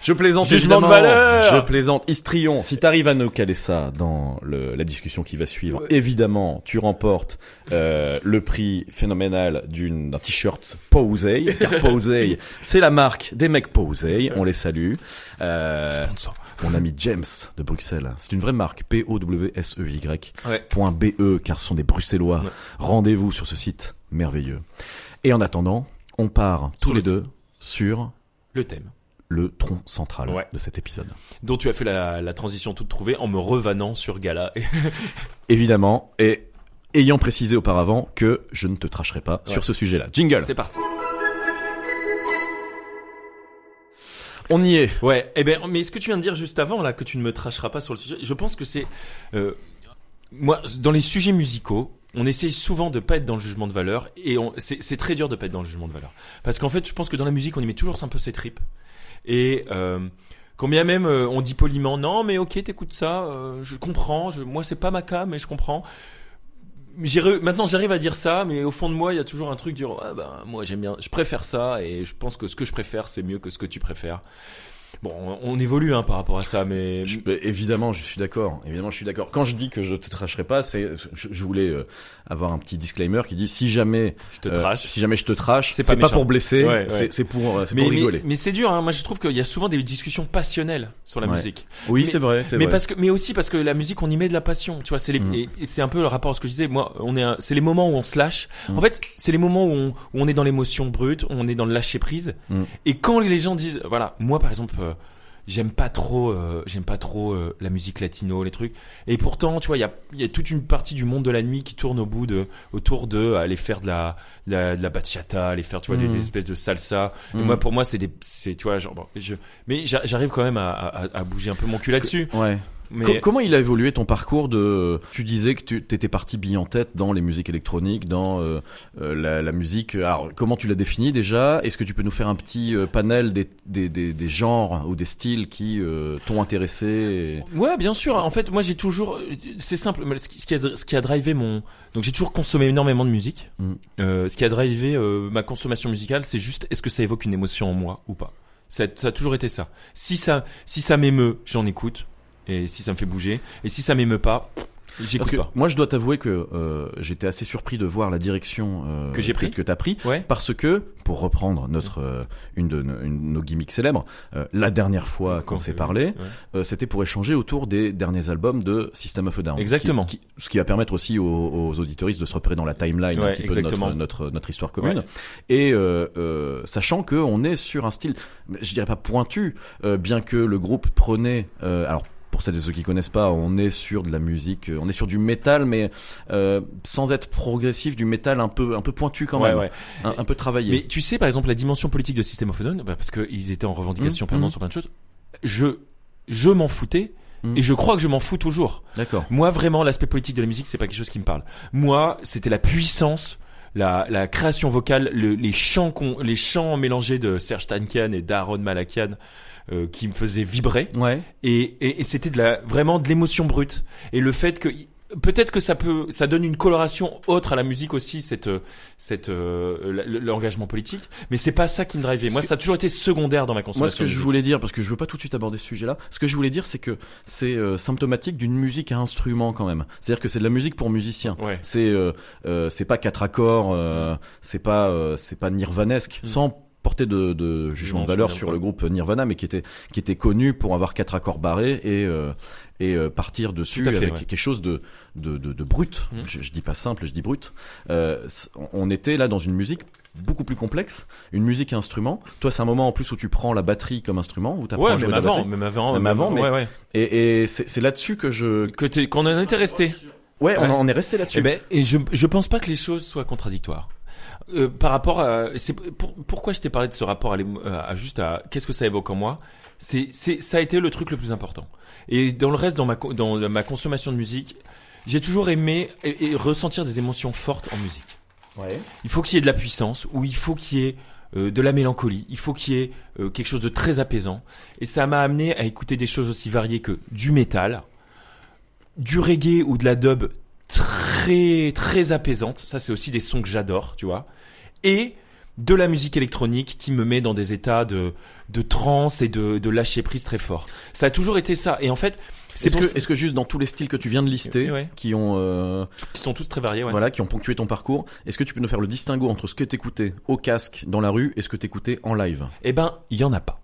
Je plaisante. Jugement de valeur. Je plaisante. Histrion. Si t'arrives à nous caler ça dans la discussion qui va suivre, évidemment, tu remportes le prix phénoménal d'un t-shirt Powsey. Car Powsey, c'est la marque des mecs Powsey. On les salue. Mon ami James de Bruxelles. C'est une vraie marque. P-O-W-S-E-Y. .be, car ce sont des Bruxellois. Ouais. Rendez-vous sur ce site merveilleux. Et en attendant, on part tous les deux sur le thème. Le tronc central de cet épisode. Dont tu as fait la transition toute trouvée en me revanant sur Gala. Évidemment. Et ayant précisé auparavant que je ne te tracherai pas sur ce sujet-là. Jingle. C'est parti. On y est. Ouais. Mais ce que tu viens de dire juste avant, là, que tu ne me tracheras pas sur le sujet, je pense que c'est... moi, dans les sujets musicaux, on essaye souvent de pas être dans le jugement de valeur. Et c'est très dur de pas être dans le jugement de valeur. Parce qu'en fait, je pense que dans la musique, on y met toujours un peu ses tripes. Et combien même on dit poliment, non, mais ok, t'écoutes ça, je comprends. Moi, c'est pas ma came, mais je comprends. Maintenant, j'arrive à dire ça, mais au fond de moi, il y a toujours un truc du genre, moi, j'aime bien, je préfère ça, et je pense que ce que je préfère, c'est mieux que ce que tu préfères. Bon, on évolue par rapport à ça, mais évidemment, je suis d'accord. Quand je dis que je te tracherai pas, c'est je voulais avoir un petit disclaimer qui dit si jamais je te trache, c'est pas pour blesser, c'est pour rigoler. Mais c'est dur. Moi, je trouve qu'il y a souvent des discussions passionnelles sur la musique. Oui, mais, c'est vrai. Mais aussi parce que la musique, on y met de la passion. Tu vois, et c'est un peu le rapport à ce que je disais. Moi, c'est les moments où on se lâche. En fait, c'est les moments où on est dans l'émotion brute, on est dans le lâcher prise. Et quand les gens disent, voilà, moi, par exemple. J'aime pas trop la musique latino, les trucs. Et pourtant, tu vois, il y a toute une partie du monde de la nuit qui tourne autour de aller faire de la bachata, aller faire, tu vois, des espèces de salsa. Et moi, pour moi, c'est tu vois, genre, mais j'arrive quand même à bouger un peu mon cul là-dessus. Ouais. Mais... Comment il a évolué ton parcours de... Tu disais que tu étais parti bille en tête dans les musiques électroniques, dans la musique. Alors, comment tu l'as défini déjà ? Est-ce que tu peux nous faire un petit panel des genres ou des styles qui t'ont intéressé et... Ouais, bien sûr. En fait, moi, j'ai toujours... C'est simple. Ce qui a drivé mon... Donc, j'ai toujours consommé énormément de musique. Ce qui a drivé ma consommation musicale, c'est juste est-ce que ça évoque une émotion en moi ou pas ? Ça a toujours été ça. Si ça m'émeut, j'en écoute. Et si ça me fait bouger, et si ça m'émeut pas, j'écoute pas. Moi, je dois t'avouer que j'étais assez surpris de voir la direction que j'ai pris, que t'as pris, ouais. Parce que pour reprendre notre nos gimmicks célèbres, la dernière fois quand on s'est parlé, ouais. C'était pour échanger autour des derniers albums de System of a Down. Exactement. Ce qui va permettre aussi aux auditoristes de se repérer dans la timeline, ouais, un petit peu notre histoire commune. Ouais. Et sachant que on est sur un style, je dirais pas pointu, bien que le groupe prenait alors. Pour celles et ceux qui connaissent pas, on est sur de la musique, on est sur du métal, mais sans être progressif, du métal un peu pointu quand même, ouais. Un peu travaillé. Mais tu sais, par exemple, la dimension politique de System of a Down, parce qu'ils étaient en revendication permanente sur plein de choses. Je m'en foutais. Et je crois que je m'en fous toujours. D'accord. Moi, vraiment, l'aspect politique de la musique, c'est pas quelque chose qui me parle. Moi, c'était la puissance. La création vocale, les chants mélangés de Serj Tankian et d'Aaron Malakian qui me faisaient vibrer, ouais. et c'était vraiment de l'émotion brute, et le fait que peut-être que ça donne une coloration autre à la musique aussi, l'engagement politique, mais c'est pas ça qui me drivait. Moi, ça a toujours été secondaire dans ma consommation. Moi, ce que je voulais dire, parce que je veux pas tout de suite aborder ce sujet-là, ce que je voulais dire, c'est que c'est symptomatique d'une musique à instrument quand même. C'est-à-dire que c'est de la musique pour musiciens. Ouais. C'est pas quatre accords, c'est pas nirvanesque. Sans portée de jugement de valeur sur le groupe Nirvana, mais qui était connu pour avoir quatre accords barrés et partir dessus avec ouais. quelque chose de brut. Je dis pas simple, je dis brut. On était là dans une musique beaucoup plus complexe, une musique à instrument. Toi, c'est un moment en plus où tu prends la batterie comme instrument, où t'apprends à jouer la batterie. Même avant. Mais, ouais. Et c'est là-dessus qu'on en était resté. Ouais, ouais. On est resté là-dessus. Et je pense pas que les choses soient contradictoires. Par rapport à, pourquoi je t'ai parlé de ce rapport à qu'est-ce que ça évoque en moi, ça a été le truc le plus important. Et dans le reste, dans ma consommation de musique, j'ai toujours aimé et ressentir des émotions fortes en musique. Ouais. Il faut qu'il y ait de la puissance, ou il faut qu'il y ait de la mélancolie, il faut qu'il y ait quelque chose de très apaisant. Et ça m'a amené à écouter des choses aussi variées que du métal, du reggae ou de la dub très très apaisante. Ça, c'est aussi des sons que j'adore, tu vois. Et de la musique électronique qui me met dans des états de transe et de lâcher prise très fort. Ça a toujours été ça. Et en fait, est-ce que juste dans tous les styles que tu viens de lister, ouais. Qui sont tous très variés, ouais. Voilà, qui ont ponctué ton parcours, est-ce que tu peux nous faire le distinguo entre ce que t'écoutais au casque dans la rue et ce que t'écoutais en live ? Eh ben, il y en a pas.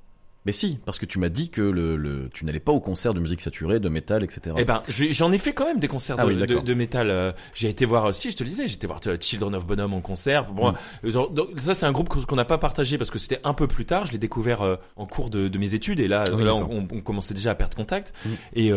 Mais si, parce que tu m'as dit que tu n'allais pas au concert de musique saturée, de métal, etc. Eh ben, j'en ai fait quand même des concerts de métal. J'ai été voir aussi, je te le disais, j'étais voir Children of Bodom en concert. Bon, ça, c'est un groupe qu'on n'a pas partagé parce que c'était un peu plus tard. Je l'ai découvert en cours de mes études, et là on commençait déjà à perdre contact. Et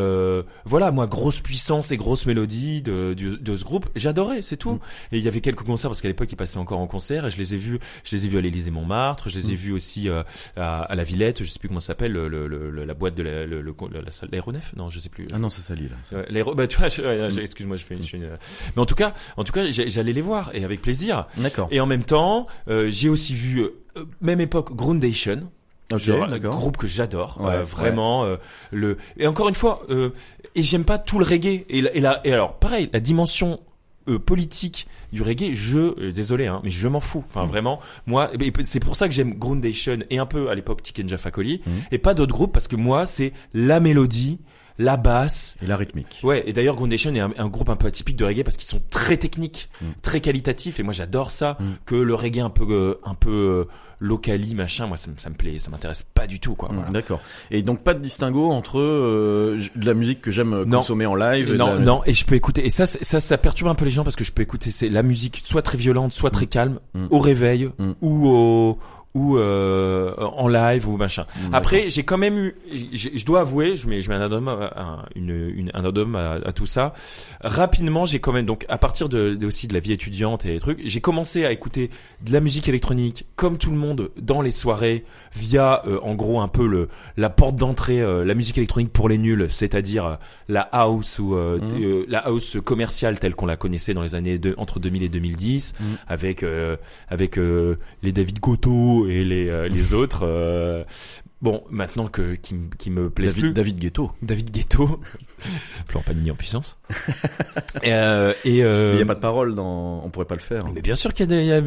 voilà, moi, grosse puissance et grosse mélodie de ce groupe, j'adorais, c'est tout. Et il y avait quelques concerts, parce qu'à l'époque ils passaient encore en concert, et je les ai vus à l'Élysée Montmartre, je les ai vus aussi à la Villette. Je sais plus comment ça s'appelle la boîte de la salle, l'aéronef, non, je sais plus. Ah non, c'est Sali là. Tu vois, excuse-moi, je fais une. Mais en tout cas, j'allais les voir, et avec plaisir. D'accord. Et en même temps, j'ai aussi vu même époque Groundation. Okay, un groupe que j'adore, ouais, vraiment. Ouais. Et encore une fois, et j'aime pas tout le reggae et alors pareil, la dimension politique du reggae, désolé, hein, mais je m'en fous. Enfin, vraiment, moi, c'est pour ça que j'aime Groundation et un peu à l'époque Tiken Jah Fakoly et pas d'autres groupes, parce que moi, c'est la mélodie, la basse et la rythmique. Ouais, et d'ailleurs Groundation est un groupe un peu atypique de reggae parce qu'ils sont très techniques, très qualitatifs, et moi j'adore ça, que le reggae un peu locali machin, moi ça me plaît, ça m'intéresse pas du tout, quoi, voilà. D'accord. Et donc pas de distinguo entre de la musique que j'aime consommer en live et je peux écouter, et ça perturbe un peu les gens, parce que je peux écouter la musique soit très violente, soit très calme au réveil ou au ou en live ou machin. Après, j'ai quand même eu, je dois avouer, je mets un addon à tout ça. Rapidement, j'ai quand même, donc à partir de aussi de la vie étudiante et des trucs, j'ai commencé à écouter de la musique électronique comme tout le monde dans les soirées via en gros un peu la porte d'entrée, la musique électronique pour les nuls, c'est-à-dire la house ou la house commerciale telle qu'on la connaissait dans les années entre 2000 et 2010 avec les David Guetta et les autres. Bon, maintenant qui me plaisent plus. David Guetta. Florent Panini en puissance. Il n'y a pas de paroles dans, on pourrait pas le faire. Mais bien sûr qu'il y a dès qu'il y a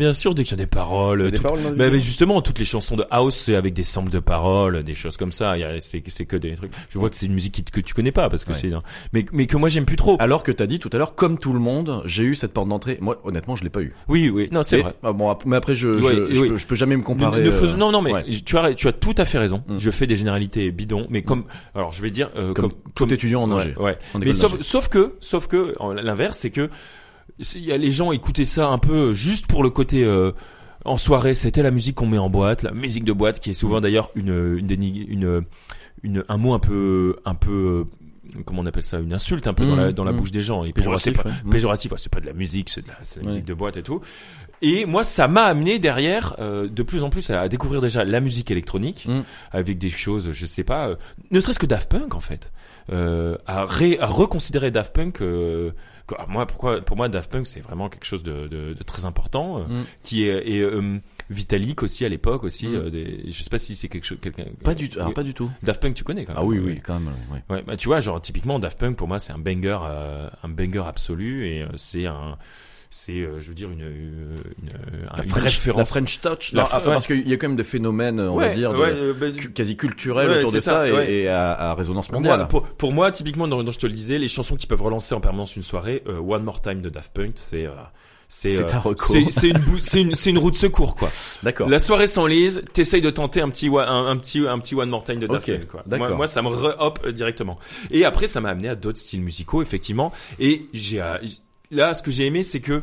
des paroles. Mais justement, toutes les chansons de house, c'est avec des samples de paroles, des choses comme ça. C'est que des trucs. Je vois que c'est une musique que tu connais pas parce que c'est, mais que moi j'aime plus trop. Alors que t'as dit tout à l'heure, comme tout le monde, j'ai eu cette porte d'entrée. Moi, honnêtement, je l'ai pas eu. Oui, non, c'est vrai. Bon, mais après, je peux jamais me comparer. Tu as tout à fait raison. Je fais des généralités bidons, mais comme alors je vais dire comme étudiant en ingé. Mais sauf que l'inverse, c'est que il y a les gens écoutaient ça un peu juste pour le côté en soirée, c'était la musique qu'on met en boîte, la musique de boîte qui est souvent d'ailleurs un mot un peu comment on appelle ça, une insulte un peu dans la bouche des gens, et péjoratif, c'est pas de la musique, c'est de la musique de boîte et tout. Et moi, ça m'a amené derrière de plus en plus à découvrir déjà la musique électronique avec des choses, je sais pas, ne serait-ce que Daft Punk en fait, à reconsidérer Daft Punk. Pour moi, Daft Punk c'est vraiment quelque chose de très important qui est Vitalik aussi à l'époque aussi. Je sais pas si c'est quelque chose. Pas du tout. Daft Punk tu connais quand même. Ah oui quand même. Oui. Ouais, bah tu vois, genre typiquement Daft Punk pour moi c'est un banger absolu, et c'est je veux dire une référence, la French Touch, parce qu'il y a quand même des phénomènes quasi culturels autour de ça et à résonance mondiale. Pour moi typiquement, dont je te le disais, les chansons qui peuvent relancer en permanence une soirée, One More Time de Daft Punk, c'est une roue de secours, quoi. D'accord. La soirée s'enlise, t'essayes de tenter un petit One More Time de Daft Punk, quoi. D'accord. Moi, ça me hop directement. Et après, ça m'a amené à d'autres styles musicaux, effectivement. Et là, ce que j'ai aimé, c'est que,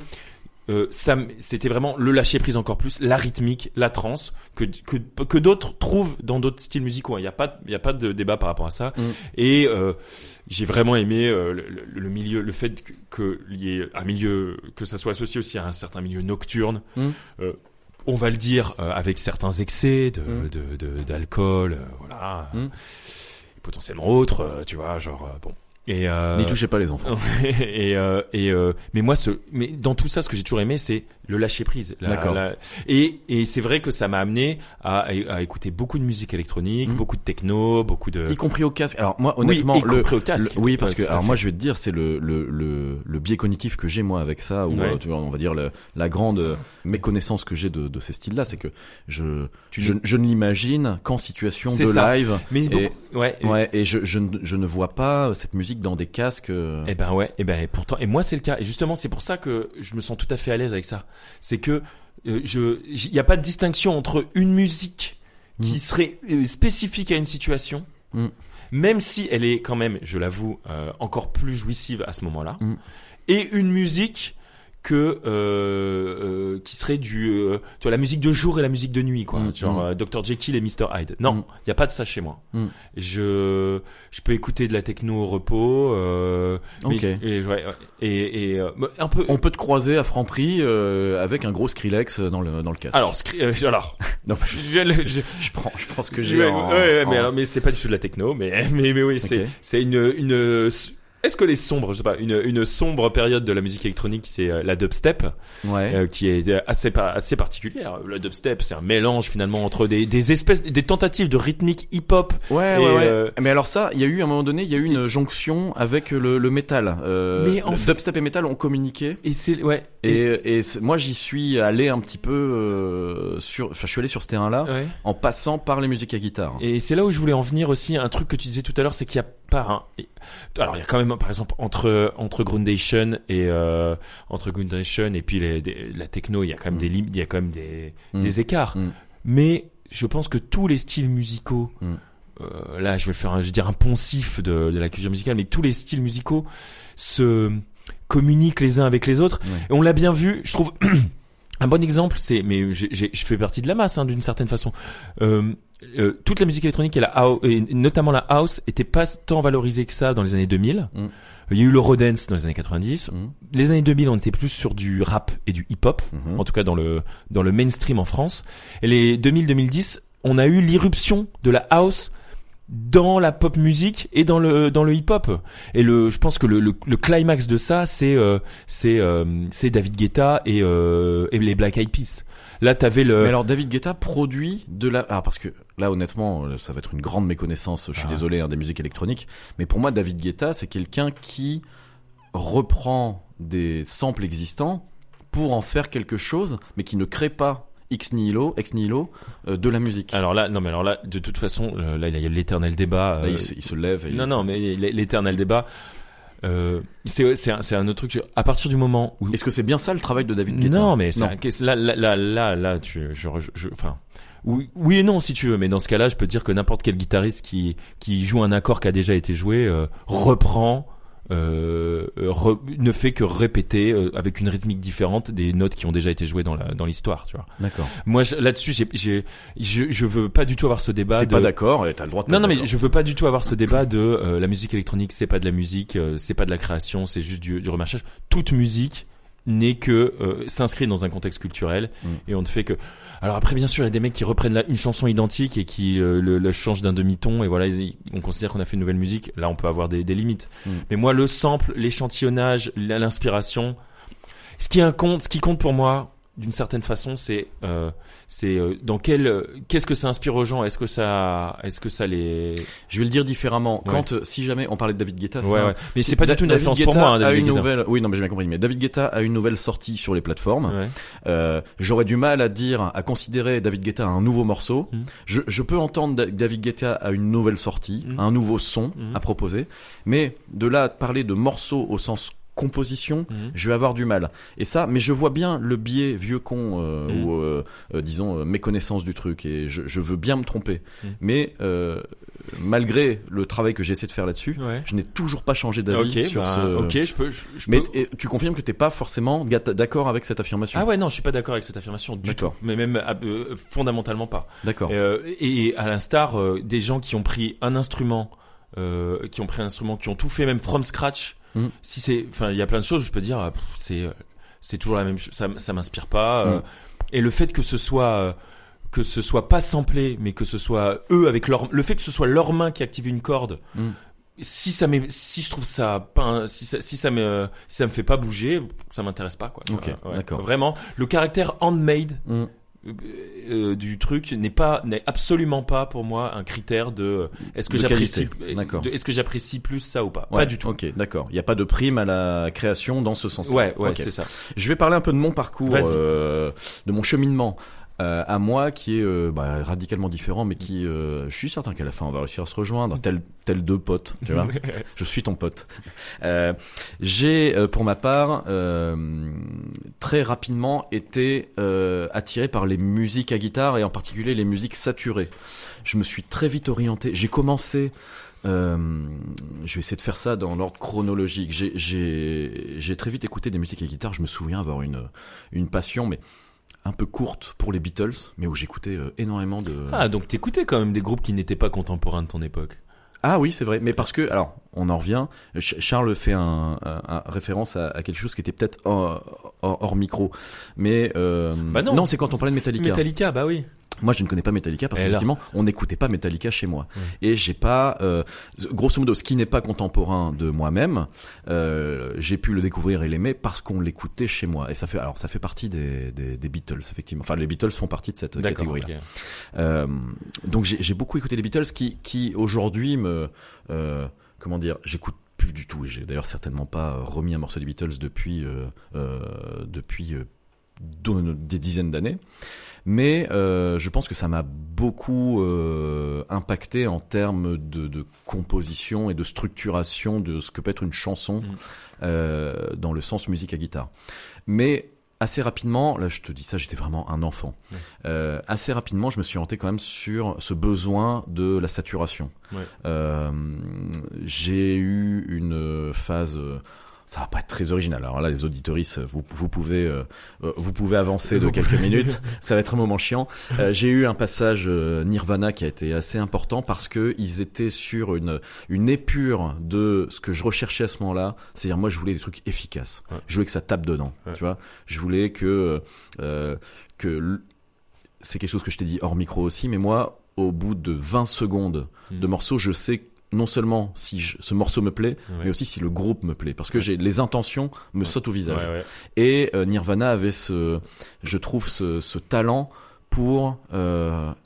c'était vraiment le lâcher prise encore plus, la rythmique, la trance que d'autres trouvent dans d'autres styles musicaux. Il y a pas de débat par rapport à ça. Et j'ai vraiment aimé le milieu, le fait qu'il y ait un milieu, que ça soit associé aussi à un certain milieu nocturne. On va le dire avec certains excès d'alcool, voilà, et potentiellement autres, tu vois, genre bon. Et n'y touchez pas les enfants. Mais moi mais dans tout ça, ce que j'ai toujours aimé, c'est le lâcher prise. D'accord. Et c'est vrai que ça m'a amené à écouter beaucoup de musique électronique, beaucoup de techno, beaucoup de, y compris au casque. Alors moi, honnêtement, moi je vais te dire, c'est le biais cognitif que j'ai moi avec ça, tu vois, on va dire la grande méconnaissance que j'ai de ces styles-là, c'est que je ne l'imagine qu'en situation c'est de ça. Live. Mais et je ne vois pas cette musique dans des casques. Et pourtant, et moi c'est le cas, et justement c'est pour ça que je me sens tout à fait à l'aise avec ça. C'est que il n'y a pas de distinction entre une musique qui serait spécifique à une situation, même si elle est quand même, je l'avoue, encore plus jouissive à ce moment-là, et une musique qui serait tu vois, la musique de jour et la musique de nuit, quoi, genre Dr Jekyll et Mr Hyde. Non, y a pas de ça chez moi. Je peux écouter de la techno au repos, un peu. On peut te croiser à Franprix avec un gros Skrillex dans le casque. Alors non, je prends ce que j'ai. Mais c'est pas du tout de la techno, mais oui, c'est une est-ce que les sombres, je sais pas, une sombre période de la musique électronique, c'est la dubstep, qui est assez particulière. La dubstep, c'est un mélange finalement entre des espèces, des tentatives de rythmique hip-hop. Mais alors ça, il y a eu à un moment donné, il y a eu une jonction avec le métal. Dubstep et métal ont communiqué. Et c'est moi, j'y suis allé un petit peu je suis allé sur ce terrain-là en passant par les musiques à guitare. Et c'est là où je voulais en venir aussi. Un truc que tu disais tout à l'heure, c'est qu'il y a pas alors il y a quand même, par exemple, entre Groundation et puis la techno, il y a quand même des limites, il y a quand même des écarts. Mais je pense que tous les styles musicaux, là je vais faire un poncif de la culture musicale, mais tous les styles musicaux se communiquent les uns avec les autres. Et on l'a bien vu, je trouve. Un bon exemple, c'est, mais je fais partie de la masse, hein, d'une certaine façon. Toute la musique électronique et notamment la house était pas tant valorisée que ça dans les années 2000. Mm. Il y a eu l'eurodance dans les années 90. Mm. Les années 2000, on était plus sur du rap et du hip-hop, en tout cas dans le mainstream en France. Et les 2000-2010, on a eu l'irruption de la house dans la pop musique et dans le hip hop, et je pense que le climax de ça c'est David Guetta et les Black Eyed Peas. Là t'avais mais alors David Guetta produit de la parce que là honnêtement ça va être une grande méconnaissance, je suis désolé, hein, des musiques électroniques, mais pour moi David Guetta c'est quelqu'un qui reprend des samples existants pour en faire quelque chose, mais qui ne crée pas ex nihilo de la musique. Alors là non, mais alors là de toute façon là il y a l'éternel débat, là, il se lève et non mais l'éternel débat, c'est un autre truc. À partir du moment où est-ce que c'est bien ça le travail de David Guetta? Non, mais là je enfin oui et non si tu veux, mais dans ce cas-là je peux te dire que n'importe quel guitariste qui joue un accord qui a déjà été joué reprend, ne fait que répéter avec une rythmique différente des notes qui ont déjà été jouées dans l'histoire, tu vois. D'accord. Moi là-dessus je veux pas du tout avoir ce débat. T'es pas d'accord, t'as le droit de... Non mais je veux pas du tout avoir ce débat de la musique électronique c'est pas de la musique, c'est pas de la création, c'est juste du remarchage. Toute musique n'est que s'inscrit dans un contexte culturel, et on ne fait que... Alors après bien sûr il y a des mecs qui reprennent une chanson identique et qui la changent d'un demi-ton, et voilà on considère qu'on a fait une nouvelle musique. Là on peut avoir des limites, mais moi le sample, l'échantillonnage, l'inspiration, ce qui compte pour moi d'une certaine façon c'est dans qu'est-ce que ça inspire aux gens, est-ce que ça les... Je vais le dire différemment, quand si jamais on parlait de David Guetta, ouais. Mais c'est pas du tout une référence pour moi, hein, David Guetta. Oui non mais j'ai bien compris, mais David Guetta a une nouvelle sortie sur les plateformes, j'aurais du mal à considérer David Guetta un nouveau morceau. Je peux entendre David Guetta a une nouvelle sortie, un nouveau son à proposer, mais de là à parler de morceaux au sens composition, je vais avoir du mal. Et ça, mais je vois bien le biais vieux con ou disons méconnaissance du truc, et je veux bien me tromper. Mais malgré le travail que j'ai essayé de faire là-dessus, je n'ai toujours pas changé d'avis sur ce... Ok, je peux... Et tu confirmes que t'es pas forcément d'accord avec cette affirmation? Ah ouais, non, je suis pas d'accord avec cette affirmation du tout. Mais même fondamentalement pas. D'accord. Et à l'instar des gens qui ont pris un instrument, qui ont tout fait, même from scratch. Si c'est, enfin, il y a plein de choses où je peux dire, c'est toujours la même chose. Ça m'inspire pas. Et le fait que ce soit pas samplé, mais que ce soit eux avec le fait que ce soit leur main qui active une corde. Si ça me fait pas bouger, ça m'intéresse pas, quoi. Okay, d'accord. Vraiment, le caractère handmade du truc n'est absolument pas pour moi un critère de est-ce que j'apprécie plus ça ou pas, pas du tout. Ok, d'accord. Il n'y a pas de prime à la création dans ce sens-là. Ouais, okay. C'est ça. Je vais parler un peu de mon parcours, de mon cheminement à moi qui est radicalement différent, mais qui je suis certain qu'à la fin on va réussir à se rejoindre, tel deux potes, tu vois. Je suis ton pote. J'ai pour ma part très rapidement été attiré par les musiques à guitare, et en particulier les musiques saturées. Je me suis très vite orienté. J'ai commencé, je vais essayer de faire ça dans l'ordre chronologique. J'ai très vite écouté des musiques à guitare. Je me souviens avoir une passion, mais un peu courte, pour les Beatles, mais où j'écoutais énormément de... Ah, donc t'écoutais quand même des groupes qui n'étaient pas contemporains de ton époque. Ah oui, c'est vrai, mais parce que, alors, on en revient, Charles fait un référence à quelque chose qui était peut-être hors micro, mais... bah non, c'est quand on parlait de Metallica. Metallica, bah oui. Moi, je ne connais pas Metallica parce qu'effectivement, on n'écoutait pas Metallica chez moi. Et j'ai pas, grosso modo, ce qui n'est pas contemporain de moi-même, j'ai pu le découvrir et l'aimer parce qu'on l'écoutait chez moi. Et ça fait partie des Beatles, effectivement. Enfin, les Beatles font partie de cette catégorie-là. Okay. Donc, j'ai beaucoup écouté les Beatles qui aujourd'hui me, comment dire, j'écoute plus du tout. J'ai d'ailleurs certainement pas remis un morceau des Beatles depuis des dizaines d'années. Mais je pense que ça m'a beaucoup impacté en termes de composition et de structuration de ce que peut être une chanson, dans le sens musique à guitare. Mais assez rapidement, là je te dis ça, j'étais vraiment un enfant. Assez rapidement, je me suis orienté quand même sur ce besoin de la saturation. J'ai eu une phase ça va pas être très original. Alors là, les auditoristes, vous pouvez avancer de quelques minutes. Ça va être un moment chiant. J'ai eu un passage Nirvana qui a été assez important parce que ils étaient sur une épure de ce que je recherchais à ce moment-là. C'est-à-dire, moi, je voulais des trucs efficaces. Ouais. Je voulais que ça tape dedans. Ouais. Tu vois, je voulais que c'est quelque chose que je t'ai dit hors micro aussi, mais moi, au bout de 20 secondes de morceau, je sais non seulement si ce morceau me plaît, mais aussi si le groupe me plaît, parce que j'ai les intentions me sautent au visage. Et Nirvana avait ce talent pour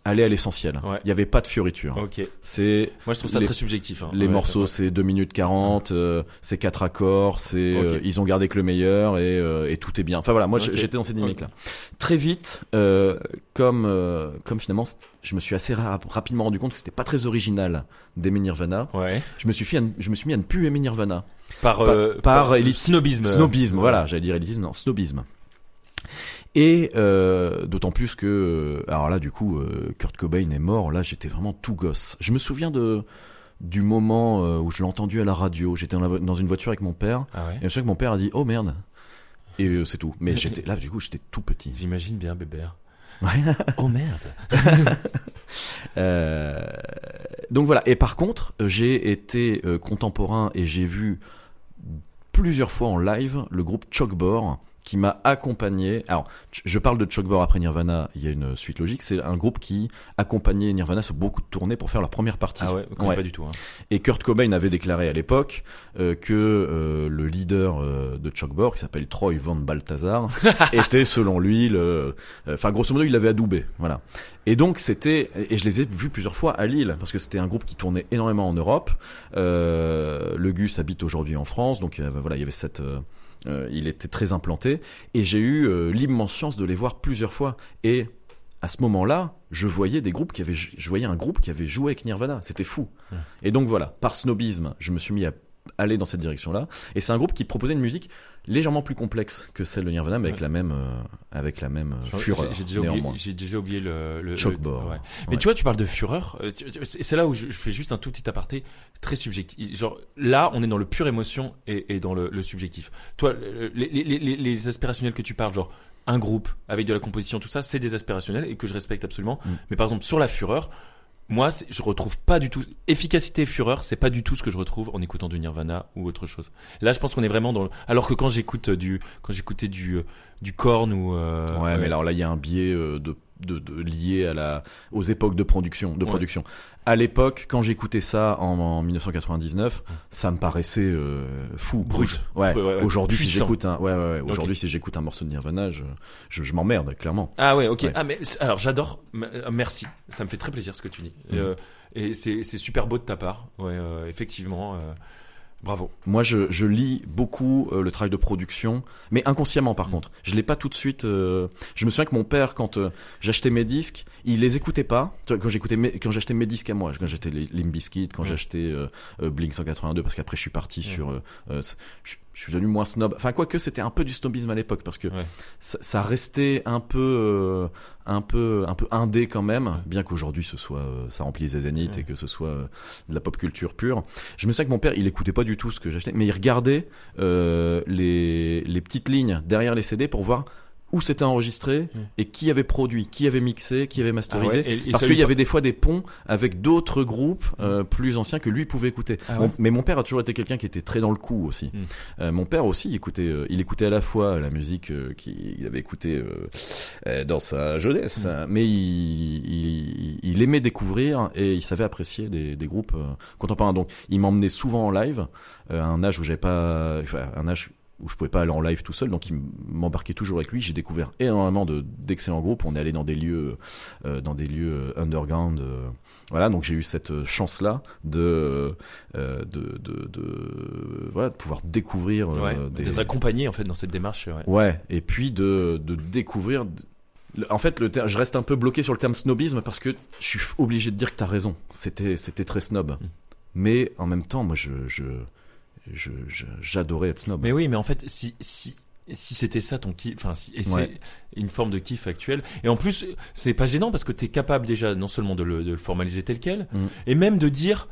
aller à l'essentiel. Il n'y avait pas de fioritures. C'est moi, je trouve ça très subjectif, hein. Les morceaux, c'est 2 minutes 40, c'est 4 accords, c'est ils ont gardé que le meilleur et tout est bien. Enfin voilà, moi j'étais dans cette dynamique là. Très vite comme finalement je me suis assez rapidement rendu compte que c'était pas très original d'aimer Nirvana. Je me suis mis à ne plus aimer Nirvana par snobisme, voilà, j'allais dire élitisme, non, snobisme. Et d'autant plus que, alors là du coup, Kurt Cobain est mort. Là, j'étais vraiment tout gosse. Je me souviens du moment où je l'ai entendu à la radio. J'étais dans une voiture avec mon père. Et je me souviens que mon père a dit oh merde, et c'est tout. Mais j'étais là, du coup, j'étais tout petit. J'imagine bien bébert. Oh merde. Donc voilà. Et par contre, j'ai été contemporain et j'ai vu plusieurs fois en live le groupe Chokebore, qui m'a accompagné. Alors, je parle de Chokebore après Nirvana, il y a une suite logique. C'est un groupe qui accompagnait Nirvana sur beaucoup de tournées pour faire leur première partie. Ah ouais, pas du tout, hein. Et Kurt Cobain avait déclaré à l'époque que le leader de Chokebore, qui s'appelle Troy Van Balthazar, était selon lui enfin grosso modo, il l'avait adoubé, voilà. Et donc et je les ai vus plusieurs fois à Lille, parce que c'était un groupe qui tournait énormément en Europe. Le Gus habite aujourd'hui en France, donc voilà, il y avait cette il était très implanté, et j'ai eu l'immense chance de les voir plusieurs fois. Et à ce moment-là, je voyais un groupe qui avait joué avec Nirvana. C'était fou. Et donc voilà, par snobisme, je me suis mis à aller dans cette direction-là. Et c'est un groupe qui proposait une musique légèrement plus complexe que celle de Nirvana, mais avec la même fureur. J'ai déjà oublié le Chokebore. Mais tu vois, tu parles de fureur. C'est là où je fais juste un tout petit aparté très subjectif. Genre là, on est dans le pure émotion et dans le subjectif. Toi, les aspirationnels que tu parles, genre un groupe avec de la composition, tout ça, c'est des aspirationnels et que je respecte absolument. Mais par exemple, sur la fureur, moi, je retrouve pas du tout. Efficacité et fureur, c'est pas du tout ce que je retrouve en écoutant du Nirvana ou autre chose. Là, je pense qu'on est vraiment dans alors que quand j'écoutais du Korn ou mais alors là, il y a un biais de lié aux époques de production. À l'époque, quand j'écoutais ça en 1999, ça me paraissait fou, brut. Aujourd'hui, puissant. Si j'écoute un morceau de Nirvana, je m'emmerde clairement. Ah ouais, ok. Ouais. Ah mais alors j'adore. Merci. Ça me fait très plaisir ce que tu dis. Et c'est super beau de ta part. Ouais, effectivement. Bravo. Moi, je lis beaucoup le travail de production, mais inconsciemment par contre. Je l'ai pas tout de suite. Je me souviens que mon père, quand j'achetais mes disques, il les écoutait pas. Quand j'achetais mes disques à moi, quand j'achetais Limp Bizkit, quand j'achetais Blink 182, parce qu'après je suis parti sur. Je suis devenu moins snob. Enfin, quoique c'était un peu du snobisme à l'époque, parce que ça restait un peu indé quand même, bien qu'aujourd'hui ça remplisse les zéniths et que ce soit de la pop culture pure. Je me souviens que mon père, il écoutait pas du tout ce que j'achetais, mais il regardait les petites lignes derrière les CD pour voir où c'était enregistré et qui avait produit, qui avait mixé, qui avait masterisé, parce qu'il y avait des fois des ponts avec d'autres groupes plus anciens que lui pouvait écouter. Mais mon père a toujours été quelqu'un qui était très dans le coup aussi. Mon père aussi, il écoutait à la fois la musique qu'il avait écoutée dans sa jeunesse, mais il aimait découvrir et il savait apprécier des groupes contemporains. Donc il m'emmenait souvent en live, à un âge où j'avais pas, enfin, un âge où je pouvais pas aller en live tout seul, donc il m'embarquait toujours avec lui. J'ai découvert énormément d'excellents groupes. On est allé dans des lieux underground, voilà. Donc j'ai eu cette chance là de pouvoir découvrir, d'être accompagné en fait dans cette démarche. Et puis de découvrir. En fait, je reste un peu bloqué sur le terme snobisme parce que je suis obligé de dire que t'as raison. C'était très snob, mais en même temps, moi j'adorais être snob. Mais oui, mais en fait, si c'était ça ton kiff, enfin, c'est une forme de kiff actuel. Et en plus, c'est pas gênant parce que t'es capable déjà non seulement de le formaliser tel quel, et même de dire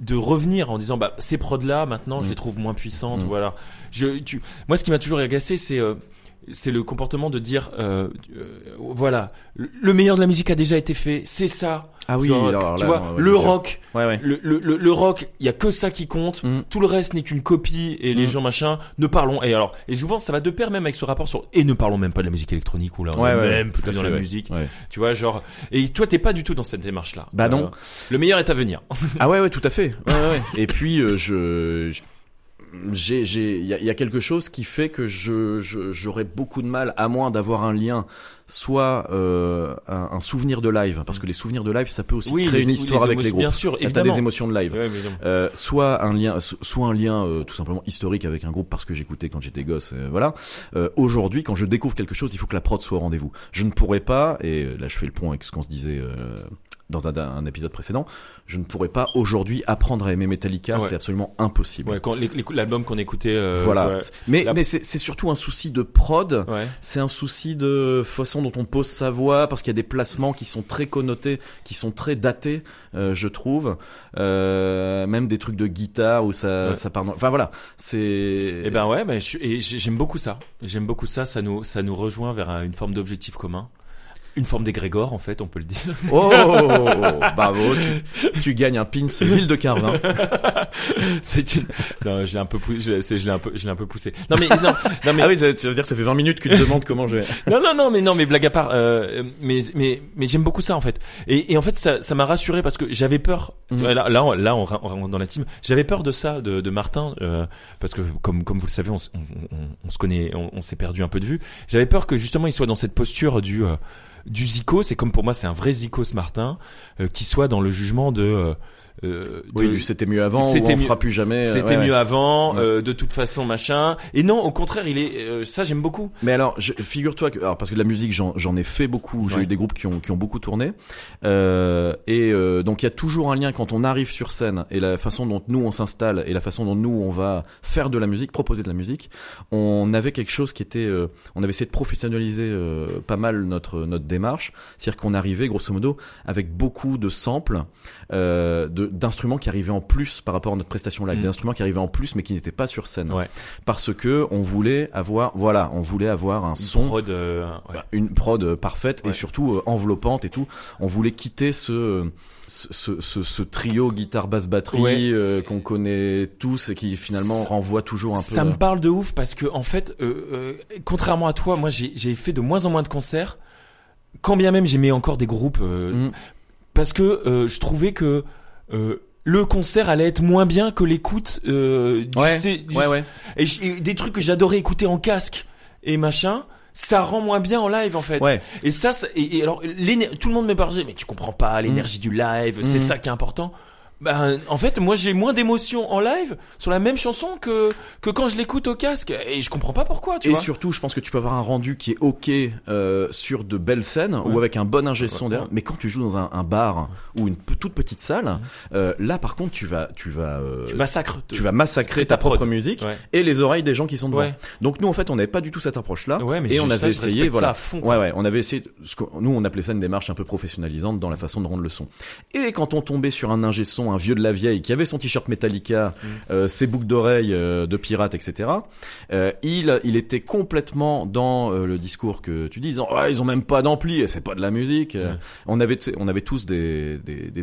de revenir en disant bah ces prods là maintenant je les trouve moins puissantes, voilà. Moi ce qui m'a toujours agacé c'est le comportement de dire voilà, le meilleur de la musique a déjà été fait, c'est ça. Ah oui, genre, alors, tu là, vois, non, ouais, le rock, ouais. Le rock, il y a que ça qui compte. Tout le reste n'est qu'une copie et les gens machin. Ne parlons et souvent ça va de pair même avec ce rapport sur et ne parlons même pas de la musique électronique ou là même plutôt dans la musique. Ouais. Tu vois genre et toi t'es pas du tout dans cette démarche là. Bah non. Le meilleur est à venir. Ah ouais tout à fait. Ouais. Et puis il y a quelque chose qui fait que j'aurais beaucoup de mal, à moins d'avoir un lien, soit un souvenir de live, parce que les souvenirs de live ça peut aussi créer une histoire avec les groupes. Bien sûr, évidemment. T'as des émotions de live. Ouais, soit un lien tout simplement historique avec un groupe parce que j'écoutais quand j'étais gosse, voilà. Aujourd'hui, quand je découvre quelque chose, il faut que la prod soit au rendez-vous. Je ne pourrais pas, et là je fais le pont avec ce qu'on se disait dans un épisode précédent, je ne pourrais pas aujourd'hui apprendre à aimer Metallica, c'est absolument impossible. Ouais, quand l'album qu'on écoutait, voilà. Mais c'est surtout un souci de prod, c'est un souci de façon dont on pose sa voix, parce qu'il y a des placements qui sont très connotés, qui sont très datés, je trouve. Même des trucs de guitare où ça part. Enfin voilà, c'est. Et ben ouais, j'aime beaucoup ça. J'aime beaucoup ça. Ça nous rejoint vers une forme d'objectif commun. Une forme d'égrégore, en fait, on peut le dire. Oh, bravo, tu gagnes un pins ville de Carvin. Je l'ai un peu poussé. Non mais ah oui, ça veut dire que ça fait 20 minutes que tu te demandes comment je vais. Non mais blague à part, mais j'aime beaucoup ça en fait. Et en fait ça m'a rassuré parce que j'avais peur. Là on dans la team, j'avais peur de ça de Martin parce que comme vous le savez, on se connaît, on s'est perdu un peu de vue. J'avais peur que justement il soit dans cette posture du zico, c'est comme pour moi c'est un vrai zico ce Martin qui soit dans le jugement de c'était mieux avant, c'était ou on fera plus jamais, c'était mieux avant, de toute façon machin. Et non, au contraire, il est ça j'aime beaucoup. Mais alors, figure-toi que parce que de la musique j'en ai fait beaucoup, j'ai eu des groupes qui ont beaucoup tourné. Donc il y a toujours un lien quand on arrive sur scène et la façon dont nous on s'installe et la façon dont nous on va faire de la musique, proposer de la musique. On avait quelque chose qui était on avait essayé de professionnaliser pas mal notre démarche, c'est-à-dire qu'on arrivait grosso modo avec beaucoup de samples d'instruments qui arrivaient en plus par rapport à notre prestation live, des instruments qui arrivaient en plus mais qui n'étaient pas sur scène, parce que on voulait avoir un son, prod, une prod parfaite et surtout enveloppante et tout. On voulait quitter ce trio guitare basse batterie qu'on connaît tous et qui finalement renvoie toujours un peu. Ça me parle de ouf parce que en fait, contrairement à toi, moi j'ai fait de moins en moins de concerts, quand bien même j'aimais encore des groupes. Parce que je trouvais que le concert allait être moins bien que l'écoute et des trucs que j'adorais écouter en casque et machin, ça rend moins bien en live en fait. Et ça et alors tout le monde m'épargait, mais tu comprends pas l'énergie du live, c'est ça qui est important. Ben, en fait, moi, j'ai moins d'émotions en live sur la même chanson que quand je l'écoute au casque. Et je comprends pas pourquoi, tu vois. Et surtout, je pense que tu peux avoir un rendu qui est ok, sur de belles scènes, ou avec un bon ingé son derrière. Mais quand tu joues dans un bar, ou une toute petite salle, là, par contre, tu vas massacrer ta propre musique, et les oreilles des gens qui sont devant. Donc, nous, en fait, on n'avait pas du tout cette approche-là. Et on avait essayé, voilà. On avait essayé, nous, on appelait ça une démarche un peu professionnalisante dans la façon de rendre le son. Et quand on tombait sur un ingé son, un vieux de la vieille qui avait son t-shirt Metallica, ses boucles d'oreilles de pirate, etc. Il était complètement dans le discours que tu dis, disant ils ont même pas d'ampli, et c'est pas de la musique. On avait tous des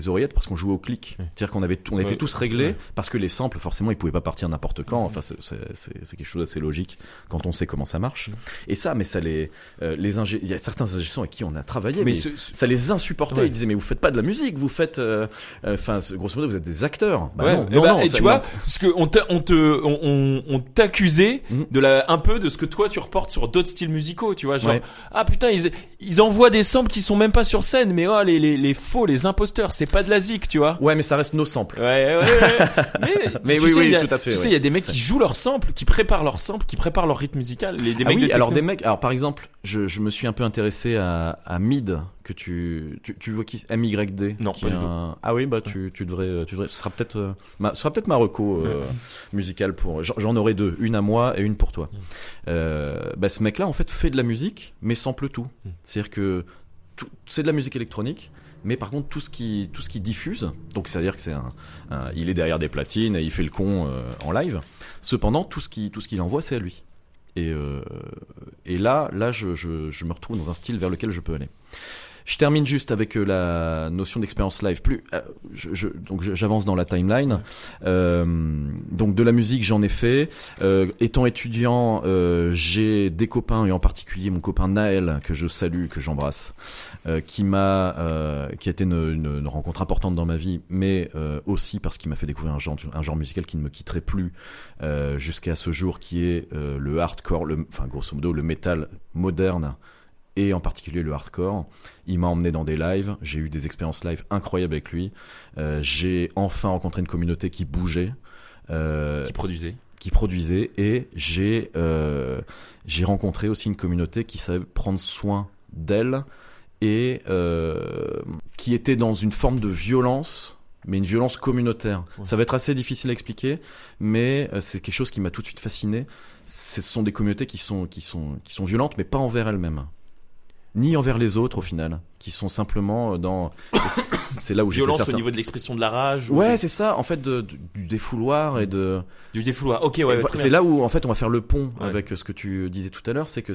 oreillettes parce qu'on jouait au clic, c'est-à-dire qu'on était tous réglés parce que les samples forcément ils pouvaient pas partir n'importe quand. Enfin c'est quelque chose d'assez logique quand on sait comment ça marche. Et ça, mais ça les il y a certains ingénieurs avec qui on a travaillé, ça les insupportait. Ils disaient mais vous faites pas de la musique, vous faites grosso modo, vous êtes des acteurs. Et tu vois, parce que on t'accusait un peu de ce que toi tu reportes sur d'autres styles musicaux, tu vois, genre ah putain, ils envoient des samples qui sont même pas sur scène, mais les faux, les imposteurs, c'est pas de la zik, tu vois. Ouais, mais ça reste nos samples. Mais tout à fait. Tu sais, il y a des mecs qui jouent leurs samples, qui préparent leurs samples, qui préparent leur rythme musical. Alors par exemple, je me suis un peu intéressé à Mid, que tu vois qui MYD. Non, qui pas du tout. Ah oui, bah tu devrais ce sera peut-être ma reco musicale pour j'en aurai deux, une à moi et une pour toi. Bah ce mec là en fait fait de la musique mais sample tout. C'est-à-dire que tout, c'est de la musique électronique mais par contre tout ce qui diffuse, donc c'est-à-dire que c'est il est derrière des platines et il fait le con en live. Cependant, tout ce qu'il envoie, c'est à lui. Et là je me retrouve dans un style vers lequel je peux aller. Je termine juste avec la notion d'expérience live. Donc j'avance dans la timeline. Donc de la musique, j'en ai fait. Étant étudiant, j'ai des copains, et en particulier mon copain Naël, que je salue, que j'embrasse, qui a été une rencontre importante dans ma vie, mais aussi parce qu'il m'a fait découvrir un genre musical qui ne me quitterait plus jusqu'à ce jour, qui est le hardcore, enfin grosso modo le métal moderne. Et en particulier le hardcore. Il m'a emmené dans des lives, j'ai eu des expériences live incroyables avec lui. J'ai enfin rencontré une communauté qui bougeait, qui produisait, et j'ai rencontré aussi une communauté qui savait prendre soin d'elle et qui était dans une forme de violence, mais une violence communautaire. Ouais. Ça va être assez difficile à expliquer, mais c'est quelque chose qui m'a tout de suite fasciné. Ce sont des communautés qui sont violentes, mais pas envers elles-mêmes. Ni envers les autres au final, qui sont simplement dans. C'est là où violence au niveau de l'expression de la rage. Ouais, c'est ça. En fait, du défouloir et de. Du défouloir. Ok, ouais. C'est là où en fait on va faire le pont avec ce que tu disais tout à l'heure, c'est que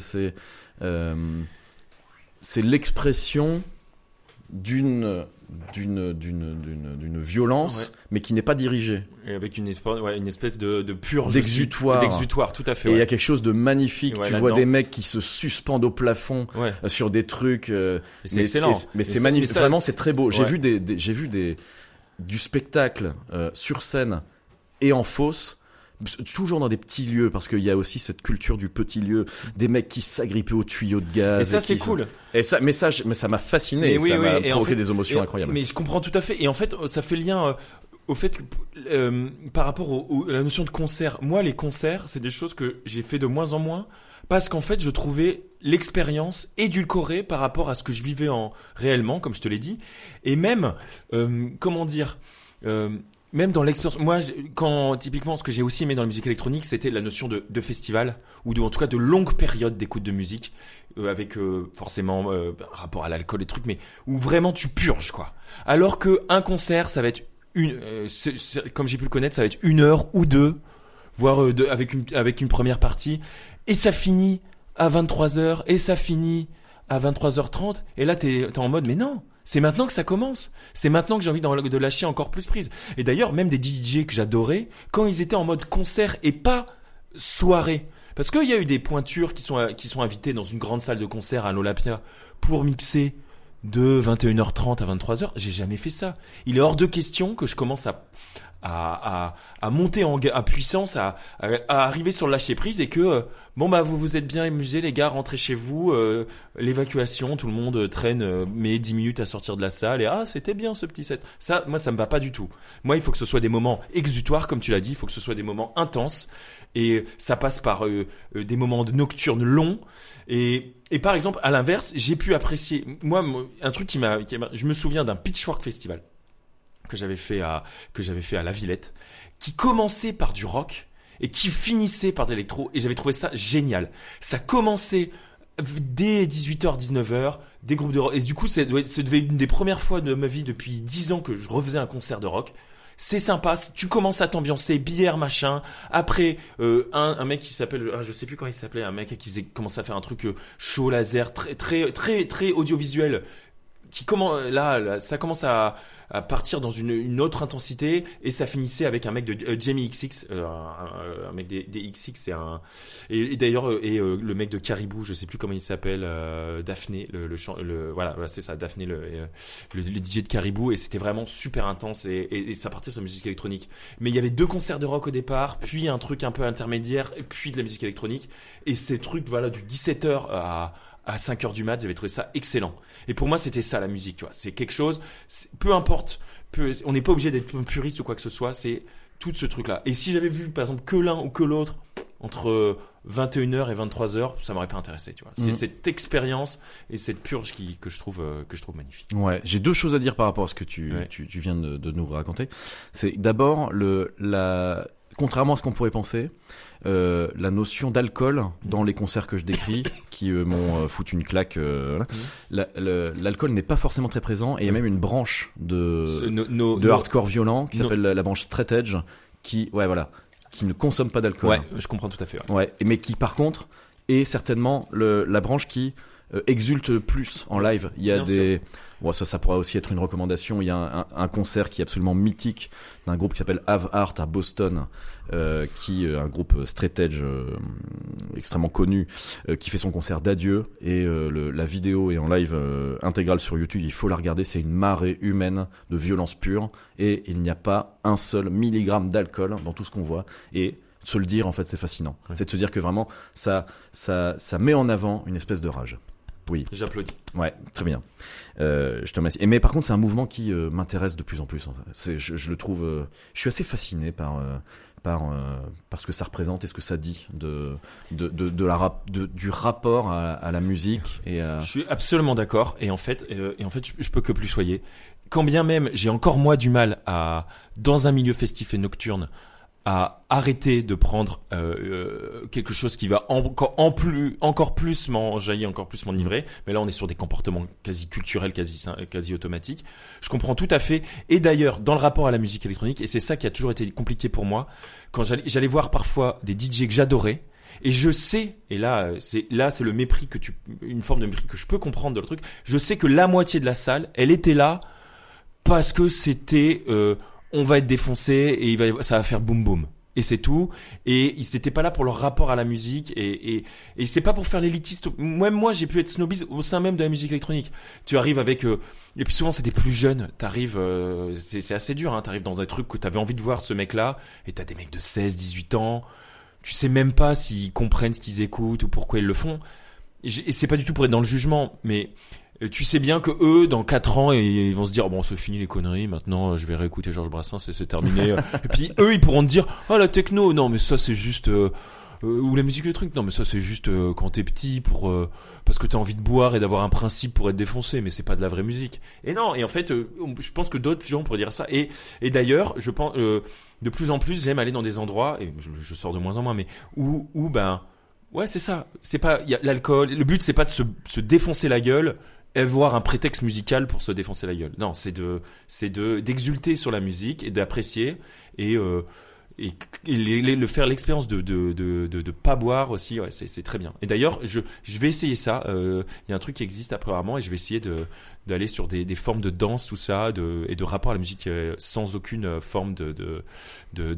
c'est l'expression d'une violence, mais qui n'est pas dirigée. Et avec une espèce de purge. D'exutoire, tout à fait. Et il y a quelque chose de magnifique. Ouais, tu vois dedans. Des mecs qui se suspendent au plafond sur des trucs. C'est excellent. Mais c'est magnifique. Vraiment, c'est très beau. Ouais. J'ai vu du spectacle sur scène et en fosse. Toujours dans des petits lieux, parce qu'il y a aussi cette culture du petit lieu, des mecs qui s'agrippaient aux tuyaux de gaz. Et ça, c'est cool. Mais ça m'a fasciné. Et ça m'a provoqué des émotions incroyables. Mais je comprends tout à fait. Et en fait, ça fait lien au fait que, par rapport à la notion de concert. Moi, les concerts, c'est des choses que j'ai fait de moins en moins, parce qu'en fait, je trouvais l'expérience édulcorée par rapport à ce que je vivais réellement, comme je te l'ai dit. Et même, même dans l'expérience, moi, typiquement, ce que j'ai aussi aimé dans la musique électronique, c'était la notion de festival, ou en tout cas de longue période d'écoute de musique, avec forcément rapport à l'alcool et trucs, mais où vraiment tu purges, quoi. Alors que un concert, ça va être comme j'ai pu le connaître, ça va être 1 heure ou 2, voire avec une première partie, et ça finit à 23h, et ça finit à 23h30, et là t'es en mode, mais non. C'est maintenant que ça commence. C'est maintenant que j'ai envie de lâcher encore plus prise. Et d'ailleurs, même des DJ que j'adorais, quand ils étaient en mode concert et pas soirée, parce qu'il y a eu des pointures qui sont invitées dans une grande salle de concert à l'Olympia pour mixer de 21h30 à 23h. J'ai jamais fait ça. Il est hors de question que je commence à monter à puissance, à arriver sur le lâcher prise, et que vous êtes bien amusés les gars, rentrez chez vous, l'évacuation, tout le monde traîne mais 10 minutes à sortir de la salle, et c'était bien ce petit set. Ça, moi, ça me va pas du tout. Moi, il faut que ce soit des moments exutoires, comme tu l'as dit, il faut que ce soit des moments intenses, et ça passe par des moments nocturnes longs. Et par exemple, à l'inverse, j'ai pu apprécier, moi, un truc je me souviens d'un Pitchfork Festival que j'avais fait à La Villette, qui commençait par du rock et qui finissait par de l'électro, et j'avais trouvé ça génial. Ça commençait dès 18h, 19h, des groupes de rock, et du coup, ça devait être une des premières fois de ma vie depuis 10 ans que je refaisais un concert de rock. C'est sympa, tu commences à t'ambiancer, bière, machin. Après, un mec qui s'appelle, je sais plus comment il s'appelait, un mec qui commençait à faire un truc chaud, laser, très, très, très, très audiovisuel, qui commence, là ça commence à partir dans une autre intensité, et ça finissait avec un mec de Jamie XX, un mec des XX, et d'ailleurs le mec de Caribou, je sais plus comment il s'appelle, Daphné, voilà, c'est ça, Daphné, le DJ de Caribou, et c'était vraiment super intense, et ça partait sur la musique électronique. Mais il y avait 2 concerts de rock au départ, puis un truc un peu intermédiaire, puis de la musique électronique, et ces trucs, voilà, du 17h à 5h du mat, j'avais trouvé ça excellent. Et pour moi, c'était ça, la musique, tu vois. C'est quelque chose, peu importe, on n'est pas obligé d'être puriste ou quoi que ce soit, c'est tout ce truc-là. Et si j'avais vu, par exemple, que l'un ou que l'autre, entre 21h et 23h, ça m'aurait pas intéressé, tu vois. C'est cette expérience et cette purge que je trouve magnifique. Ouais, j'ai 2 choses à dire par rapport à ce que tu viens de nous raconter. C'est d'abord contrairement à ce qu'on pourrait penser, la notion d'alcool dans les concerts que je décris, qui m'ont foutu une claque, l'alcool n'est pas forcément très présent, et il y a même une branche de hardcore violent qui s'appelle la branche straight edge, qui ne consomme pas d'alcool. Ouais, je comprends tout à fait. Ouais, mais qui par contre est certainement la branche qui exulte plus en live. Il y a ça pourra aussi être une recommandation. Il y a un concert qui est absolument mythique d'un groupe qui s'appelle Have Heart à Boston, un groupe straight edge extrêmement connu, qui fait son concert d'adieu, et la vidéo est en live intégrale sur YouTube. Il faut la regarder, c'est une marée humaine de violence pure, et il n'y a pas un seul milligramme d'alcool dans tout ce qu'on voit. Et se le dire, en fait, c'est fascinant. Ouais. C'est de se dire que vraiment ça met en avant une espèce de rage. Oui. J'applaudis. Ouais, très bien. Je te remercie. Mais par contre, c'est un mouvement qui m'intéresse de plus en plus. En fait. Je le trouve. Je suis assez fasciné par ce que ça représente et ce que ça dit du rapport à la musique et à. Je suis absolument d'accord. Et en fait, je peux que plus soyer. Quand bien même, j'ai encore moi du mal dans un milieu festif et nocturne, à arrêter de prendre quelque chose qui va encore plus m'enjailler, encore plus m'enivrer. Mais là, on est sur des comportements quasi culturels, quasi automatiques. Je comprends tout à fait. Et d'ailleurs, dans le rapport à la musique électronique, et c'est ça qui a toujours été compliqué pour moi, quand j'allais voir parfois des DJ que j'adorais, et je sais, et là c'est le mépris une forme de mépris que je peux comprendre de le truc. Je sais que la moitié de la salle, elle était là parce que c'était on va être défoncé et ça va faire boum boum. Et c'est tout. Et ils n'étaient pas là pour leur rapport à la musique. Et c'est pas pour faire l'élitiste. Même moi, j'ai pu être snobiste au sein même de la musique électronique. Tu arrives avec... et puis souvent, c'est des plus jeunes. T'arrives... c'est assez dur. Hein. T'arrives dans un truc que t'avais envie de voir, ce mec-là. Et t'as des mecs de 16, 18 ans. Tu sais même pas s'ils comprennent ce qu'ils écoutent ou pourquoi ils le font. Et c'est pas du tout pour être dans le jugement. Mais... tu sais bien que eux, dans 4 ans, ils vont se dire, bon, c'est fini les conneries, maintenant, je vais réécouter Georges Brassens et c'est terminé. Et puis, eux, ils pourront te dire, oh, la techno, non, mais ça, c'est juste, ou la musique, le truc, non, mais ça, c'est juste, quand t'es petit, parce que t'as envie de boire et d'avoir un principe pour être défoncé, mais c'est pas de la vraie musique. Et non, et en fait, je pense que d'autres gens pourraient dire ça. Et d'ailleurs, je pense, de plus en plus, j'aime aller dans des endroits, et je sors de moins en moins, mais, où, ouais, c'est ça. C'est pas, y a l'alcool, le but, c'est pas de se défoncer la gueule, avoir un prétexte musical pour se défoncer la gueule. Non, c'est d'exulter sur la musique et d'apprécier et faire l'expérience de pas boire aussi. Ouais, c'est très bien. Et d'ailleurs, je vais essayer ça. Il y a un truc qui existe apparemment et je vais essayer d'aller sur des formes de danse, tout ça, et de rapport à la musique sans aucune forme de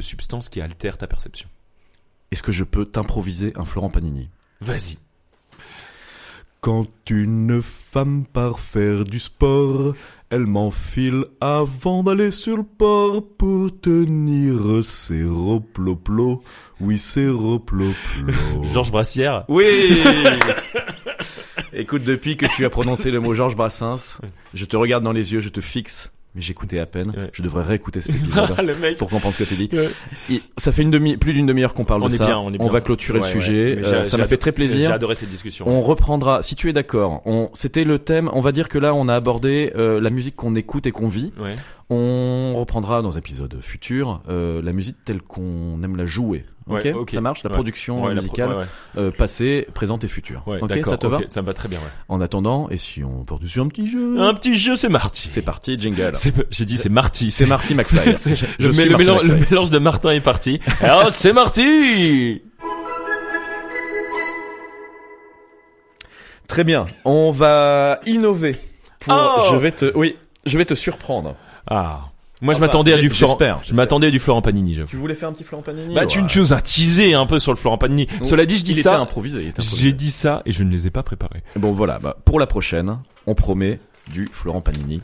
substance qui altère ta perception. Est-ce que je peux t'improviser un Florent Panini ? Vas-y. Quand une femme part faire du sport, elle m'enfile avant d'aller sur le port pour tenir ses roploplos. Oui, ses roploplos. Georges Brassière. Oui. Écoute, depuis que tu as prononcé le mot Georges Brassens, je te regarde dans les yeux, je te fixe. Mais j'écoutais à peine. Ouais. Je devrais réécouter cet épisode pour comprendre ce que tu dis. Ouais. Et ça fait plus d'une demi-heure qu'on parle de ça. Bien, on est bien. On va clôturer le sujet. Ouais. Ça m'a fait très plaisir. J'ai adoré cette discussion. On reprendra, si tu es d'accord. C'était le thème. On va dire que là, on a abordé la musique qu'on écoute et qu'on vit. Ouais. On reprendra dans un épisode futur la musique telle qu'on aime la jouer. Okay, ouais, ok, ça marche. La production musicale passée, présente et future. Ouais, ok, ça te va ? Ça me va très bien. Ouais. En attendant, et si on porte dessus un petit jeu ? Un petit jeu, c'est Marty. C'est parti, jingle. J'ai dit c'est Marty. C'est Marty McFly. Le mélange de Martin est parti. Alors c'est Marty. Très bien. On va innover. Je vais te surprendre. Ah. Moi, je m'attendais à du Florent. Je m'attendais à du Florent Panini. Tu voulais faire un petit Florent Panini? Bah, tu nous as teasé un peu sur le Florent Panini. Donc, cela dit, il était improvisé. J'ai dit ça et je ne les ai pas préparés. Bon, voilà. Bah, pour la prochaine, on promet du Florent Panini.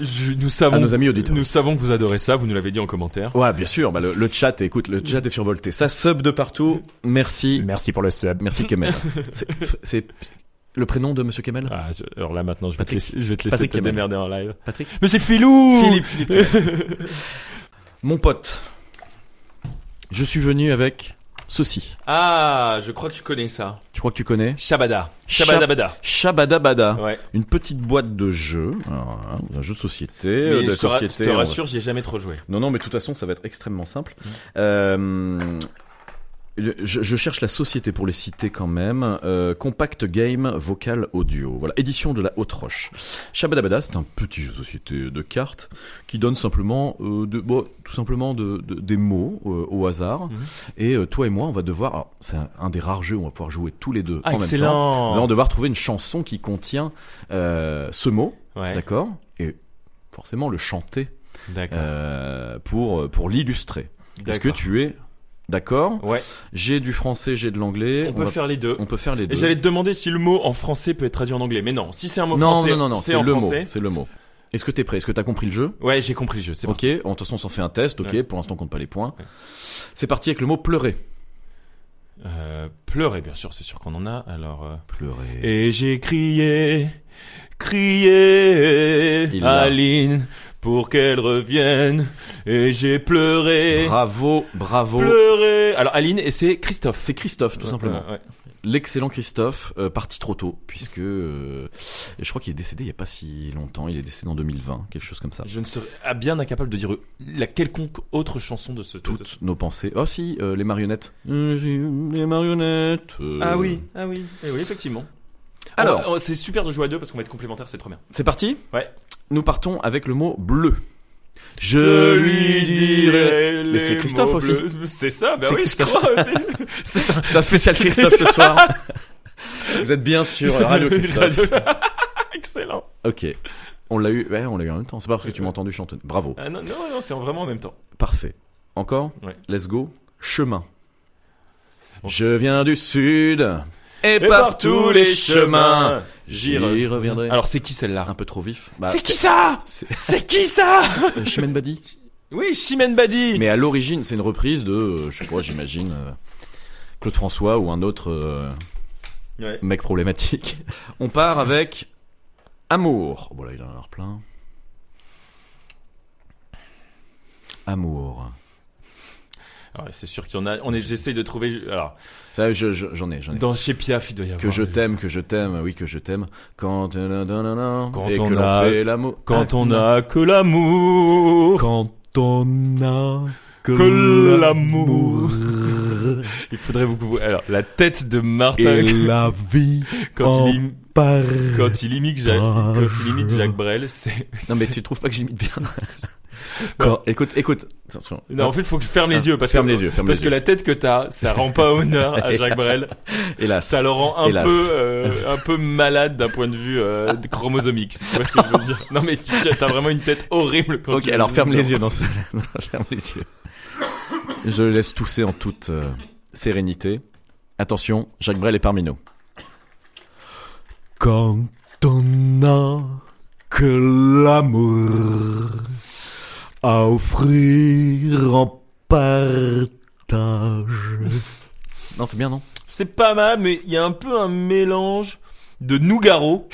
À nos amis auditeurs. Nous savons que vous adorez ça. Vous nous l'avez dit en commentaire. Ouais, bien sûr. Bah, le chat est survolté. Ça sub de partout. Merci. Merci pour le sub. Merci Kemmer. C'est le prénom de Monsieur Kemmer ? Alors là maintenant, je vais te laisser te démerder en live. Patrick ? Mais c'est Philou ! Philippe. Mon pote, je suis venu avec ceci. Ah, je crois que je connais ça. Tu crois que tu connais Shabada. Shabada Bada. Shabada Bada. Ouais. Une petite boîte de jeux. Alors, un jeu de société. Mais de société, je te rassure, j'y ai jamais trop joué. Non, non, mais de toute façon, ça va être extrêmement simple. Je cherche la société pour les citer quand même. Compact Game Vocal Audio. Voilà, édition de la Haute-Roche. Shabadabada, c'est un petit jeu de société de cartes qui donne simplement, des mots au hasard. Mm-hmm. Et toi et moi, on va devoir. Alors, c'est un des rares jeux où on va pouvoir jouer tous les deux en excellent. Même temps. Nous allons devoir trouver une chanson qui contient ce mot, ouais. D'accord, et forcément le chanter pour l'illustrer. D'accord. Est-ce que tu es d'accord. Ouais. J'ai du français, j'ai de l'anglais. On peut faire les deux. On peut faire les deux. Et j'allais te demander si le mot en français peut être traduit en anglais, mais non. Si c'est un mot français, c'est le français. Mot. C'est le mot. Est-ce que t'es prêt ? Est-ce que t'as compris le jeu ? Ouais, j'ai compris le jeu. C'est parti. Ok. De toute façon, on s'en fait un test. Ok. Ouais. Pour l'instant, on compte pas les points. Ouais. C'est parti avec le mot pleurer. Pleurer, bien sûr. C'est sûr qu'on en a. Alors pleurer. Et j'ai crié Aline pour qu'elle revienne et j'ai pleuré. Bravo. Pleuré. Alors Aline et c'est Christophe. C'est Christophe tout simplement. Ouais. L'excellent Christophe, parti trop tôt puisque je crois qu'il est décédé il y a pas si longtemps, il est décédé en 2020, quelque chose comme ça. Je ne serais bien incapable de dire la quelconque autre chanson de ce toutes nos pensées. Oh si, les marionnettes. Les marionnettes. Ah oui, effectivement. Alors, c'est super de jouer à deux parce qu'on va être complémentaires, c'est trop bien. C'est parti ? Ouais. Nous partons avec le mot bleu. Je lui dirai. Mais c'est Christophe aussi. Bleus. C'est ça, ben c'est oui, Christophe. Je crois aussi. C'est un spécial Christophe ce soir. Vous êtes bien sur Radio Christophe. Excellent. Ok. On l'a eu en même temps. C'est pas parce que tu m'as entendu chanter. Bravo. Ah non, c'est vraiment en même temps. Parfait. Encore ? Ouais. Let's go. Chemin. Okay. Je viens du sud. Et par tous les chemins, j'y reviendrai. Alors c'est qui celle-là ? Un peu trop vif. Bah, c'est qui ça ? C'est qui ça ? Chimène Badi. Oui, Chimène Badi. Mais à l'origine, c'est une reprise de, je sais pas, j'imagine Claude François ou un autre mec problématique. On part avec Amour. Bon là, il en a l'air plein. Amour. Ouais, c'est sûr qu'il y en a. J'essaye de trouver. Alors, ça, j'en ai. Dans chez Piaf, il doit y avoir. Que je t'aime. Quand on a que l'amour. Il faudrait beaucoup. Alors, la tête de Martin. Et la vie. Quand il imite Jacques Brel, c'est. Non mais tu trouves pas que j'imite bien? Bon. Écoute. Attention. Non, en fait, il faut que je ferme les yeux parce que la tête que t'as, ça rend pas honneur à Jacques Brel. Hélas. Ça le rend un peu malade d'un point de vue chromosomique. Tu vois ce que je veux dire? Non, mais t'as vraiment une tête horrible. Quand ok, alors ferme les yeux dans ce. Non, ferme les yeux. Je le laisse tousser en toute sérénité. Attention, Jacques Brel est parmi nous. Quand on n'a que l'amour à offrir en partage. Non, c'est bien, non ? C'est pas mal, mais il y a un peu un mélange de Nougaro.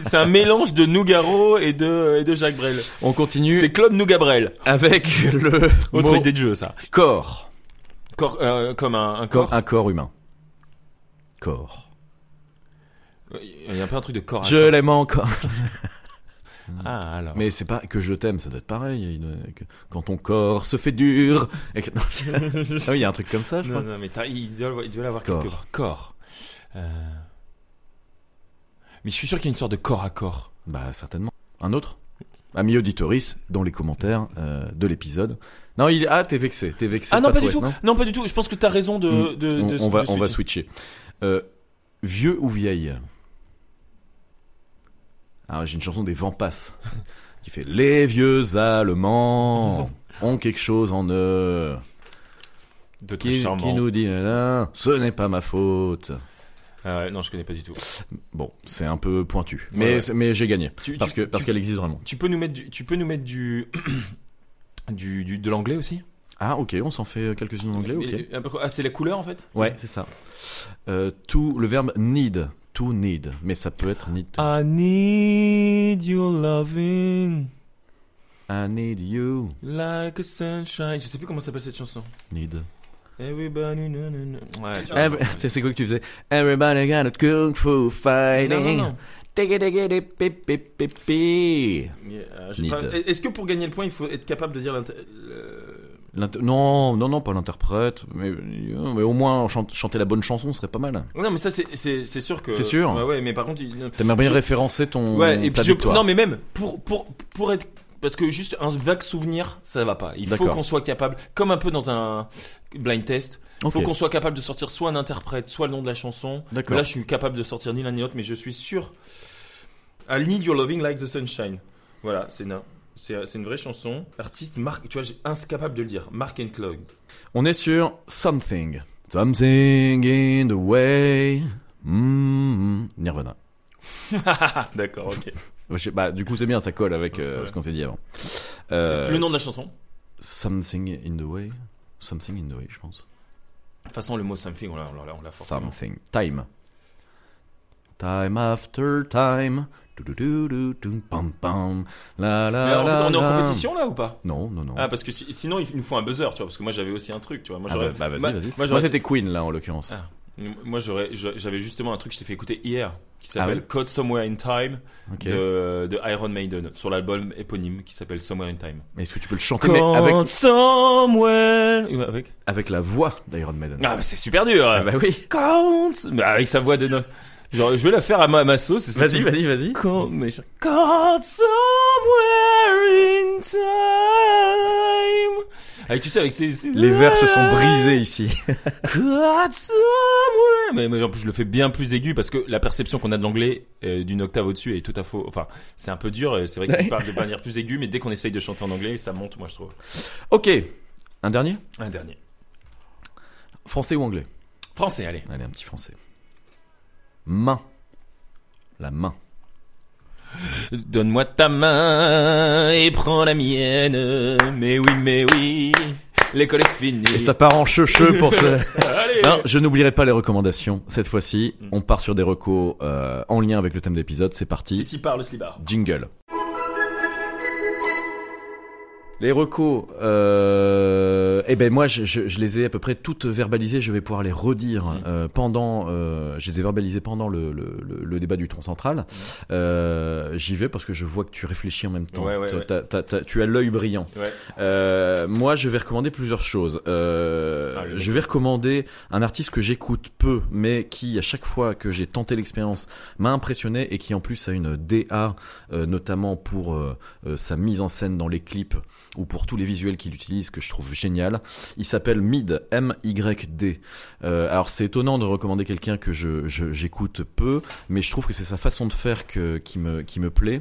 C'est un mélange de Nougaro et de Jacques Brel. On continue. C'est Claude Nougabrel. Avec le autre idée de jeu, ça. Corps. Corps comme un corps. Un corps humain. Corps. Il y a un peu un truc de corps. Je l'aime encore. Ah, alors. Mais c'est pas que je t'aime, ça doit être pareil. Quand ton corps se fait dur. Et que... ah oui, il y a un truc comme ça, je crois. Non, mais il doit l'avoir quelque part. Corps. Mais je suis sûr qu'il y a une sorte de corps à corps. Bah, certainement. Un autre ? Ami auditoris, dans les commentaires de l'épisode. Non, t'es vexé. Ah non, pas du tout. Non, pas du tout. Je pense que t'as raison de on va switcher. Vieux ou vieille ? Alors, j'ai une chanson des Vampas qui fait les vieux Allemands ont quelque chose en eux de très charmant qui nous dit là, ce n'est pas ma faute. Non, je connais pas du tout. Bon, c'est un peu pointu, mais j'ai gagné parce qu'elle existe vraiment. Tu peux nous mettre du du de l'anglais aussi. Ah ok, on s'en fait quelques-unes en anglais. Ok. Ah c'est la couleur en fait. Ouais, c'est ça. Tout le verbe need. To need, mais ça peut être need. I need your loving. I need you. Like a sunshine. Je sais plus comment s'appelle cette chanson. Need. Everybody, no, no, no. Ouais, tu vois. C'est quoi que tu faisais? Everybody got a kung fu fighting. Non, non, non. Est-ce que pour gagner le point, il faut être capable de dire non, non, non, pas l'interprète, mais au moins chanter la bonne chanson serait pas mal. Non, mais ça c'est sûr que. C'est sûr. Bah ouais, mais par contre, t'aimerais bien référencer ton. Ouais, et puis non, mais même pour être. Parce que juste un vague souvenir, ça va pas. Il faut qu'on soit capable, comme un peu dans un blind test, faut qu'on soit capable de sortir soit un interprète, soit le nom de la chanson. D'accord. Là, je suis capable de sortir ni l'un ni l'autre, mais je suis sûr. I Need Your Loving Like the Sunshine. Voilà, c'est une vraie chanson. Artiste, Mark, tu vois, j'ai incapable de le dire. Mark and Claude. On est sur Something. Something in the way. Nirvana. D'accord, ok. Bah, du coup, c'est bien, ça colle avec ce qu'on s'est dit avant. Le nom de la chanson ? Something in the way. Something in the way, je pense. De toute façon, le mot something, on l'a forcément. Something. Time. Time after time. Pam pam. La la. Mais en fait, on est en compétition là ou pas ? Non, non, non. Ah, parce que sinon, il nous faut un buzzer, tu vois. Parce que moi, j'avais aussi un truc, tu vois. Moi, vas-y. Moi, c'était Queen là, en l'occurrence. Ah. Moi, j'avais justement un truc que je t'ai fait écouter hier qui s'appelle Caught Somewhere in Time de Iron Maiden sur l'album éponyme qui s'appelle Somewhere in Time. Mais est-ce que tu peux le chanter avec Somewhere avec la voix d'Iron Maiden? Ah bah c'est super dur. Ah bah oui. Count avec sa voix de genre je vais la faire à ma sauce. Vas-y. Caught Somewhere in Time. Avec, tu sais, avec les vers se sont brisés ici. Mais en plus, je le fais bien plus aigu parce que la perception qu'on a de l'anglais d'une octave au-dessus est tout à fait. Enfin, c'est un peu dur. C'est vrai qu'il parle de manière plus aiguë, mais dès qu'on essaye de chanter en anglais, ça monte, moi je trouve. Ok. Un dernier. Français ou anglais? Français, allez. Allez, un petit français. Main. La main. Donne-moi ta main et prends la mienne. Mais oui, l'école est finie. Et ça part en cheu pour ce. Non, je n'oublierai pas les recommandations. Cette fois-ci, on part sur des recos en lien avec le thème d'épisode. C'est parti. Si t'y parles, Slibar. Jingle. Les recos, eh ben moi je les ai à peu près toutes verbalisées. Je vais pouvoir les redire je les ai verbalisées pendant le débat du tronc central. J'y vais parce que je vois que tu réfléchis en même temps. Ouais. Tu as l'œil brillant. Ouais. Moi je vais recommander plusieurs choses. Je vais recommander un artiste que j'écoute peu, mais qui à chaque fois que j'ai tenté l'expérience m'a impressionné et qui en plus a une DA notamment pour sa mise en scène dans les clips. Ou pour tous les visuels qu'il utilise que je trouve génial. Il s'appelle Myd, M-Y-D. Alors c'est étonnant de recommander quelqu'un que j'écoute peu, mais je trouve que c'est sa façon de faire qui me plaît.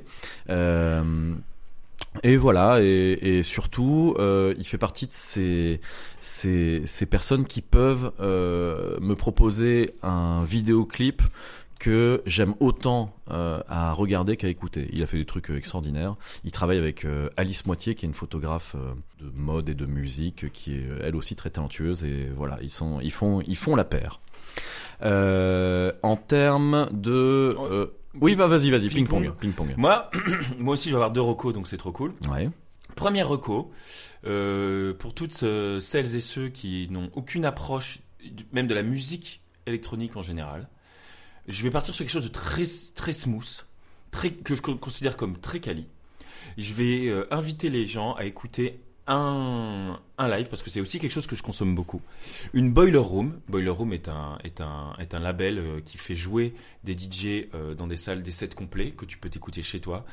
Et voilà, et surtout, il fait partie de ces personnes qui peuvent me proposer un vidéoclip que j'aime autant à regarder qu'à écouter. Il a fait des trucs extraordinaires. Il travaille avec Alice Moitié, qui est une photographe de mode et de musique, qui est elle aussi très talentueuse. Et voilà, ils font la paire. En termes de... oui, bah vas-y, ping-pong. Moi aussi, je vais avoir deux recos, donc c'est trop cool. Ouais. Première reco, pour toutes celles et ceux qui n'ont aucune approche, même de la musique électronique en général, je vais partir sur quelque chose de très, très smooth, que je considère comme très quali. Je vais inviter les gens à écouter un live, parce que c'est aussi quelque chose que je consomme beaucoup. Une Boiler Room. Boiler Room est un label qui fait jouer des DJ dans des salles, des sets complets que tu peux t'écouter chez toi.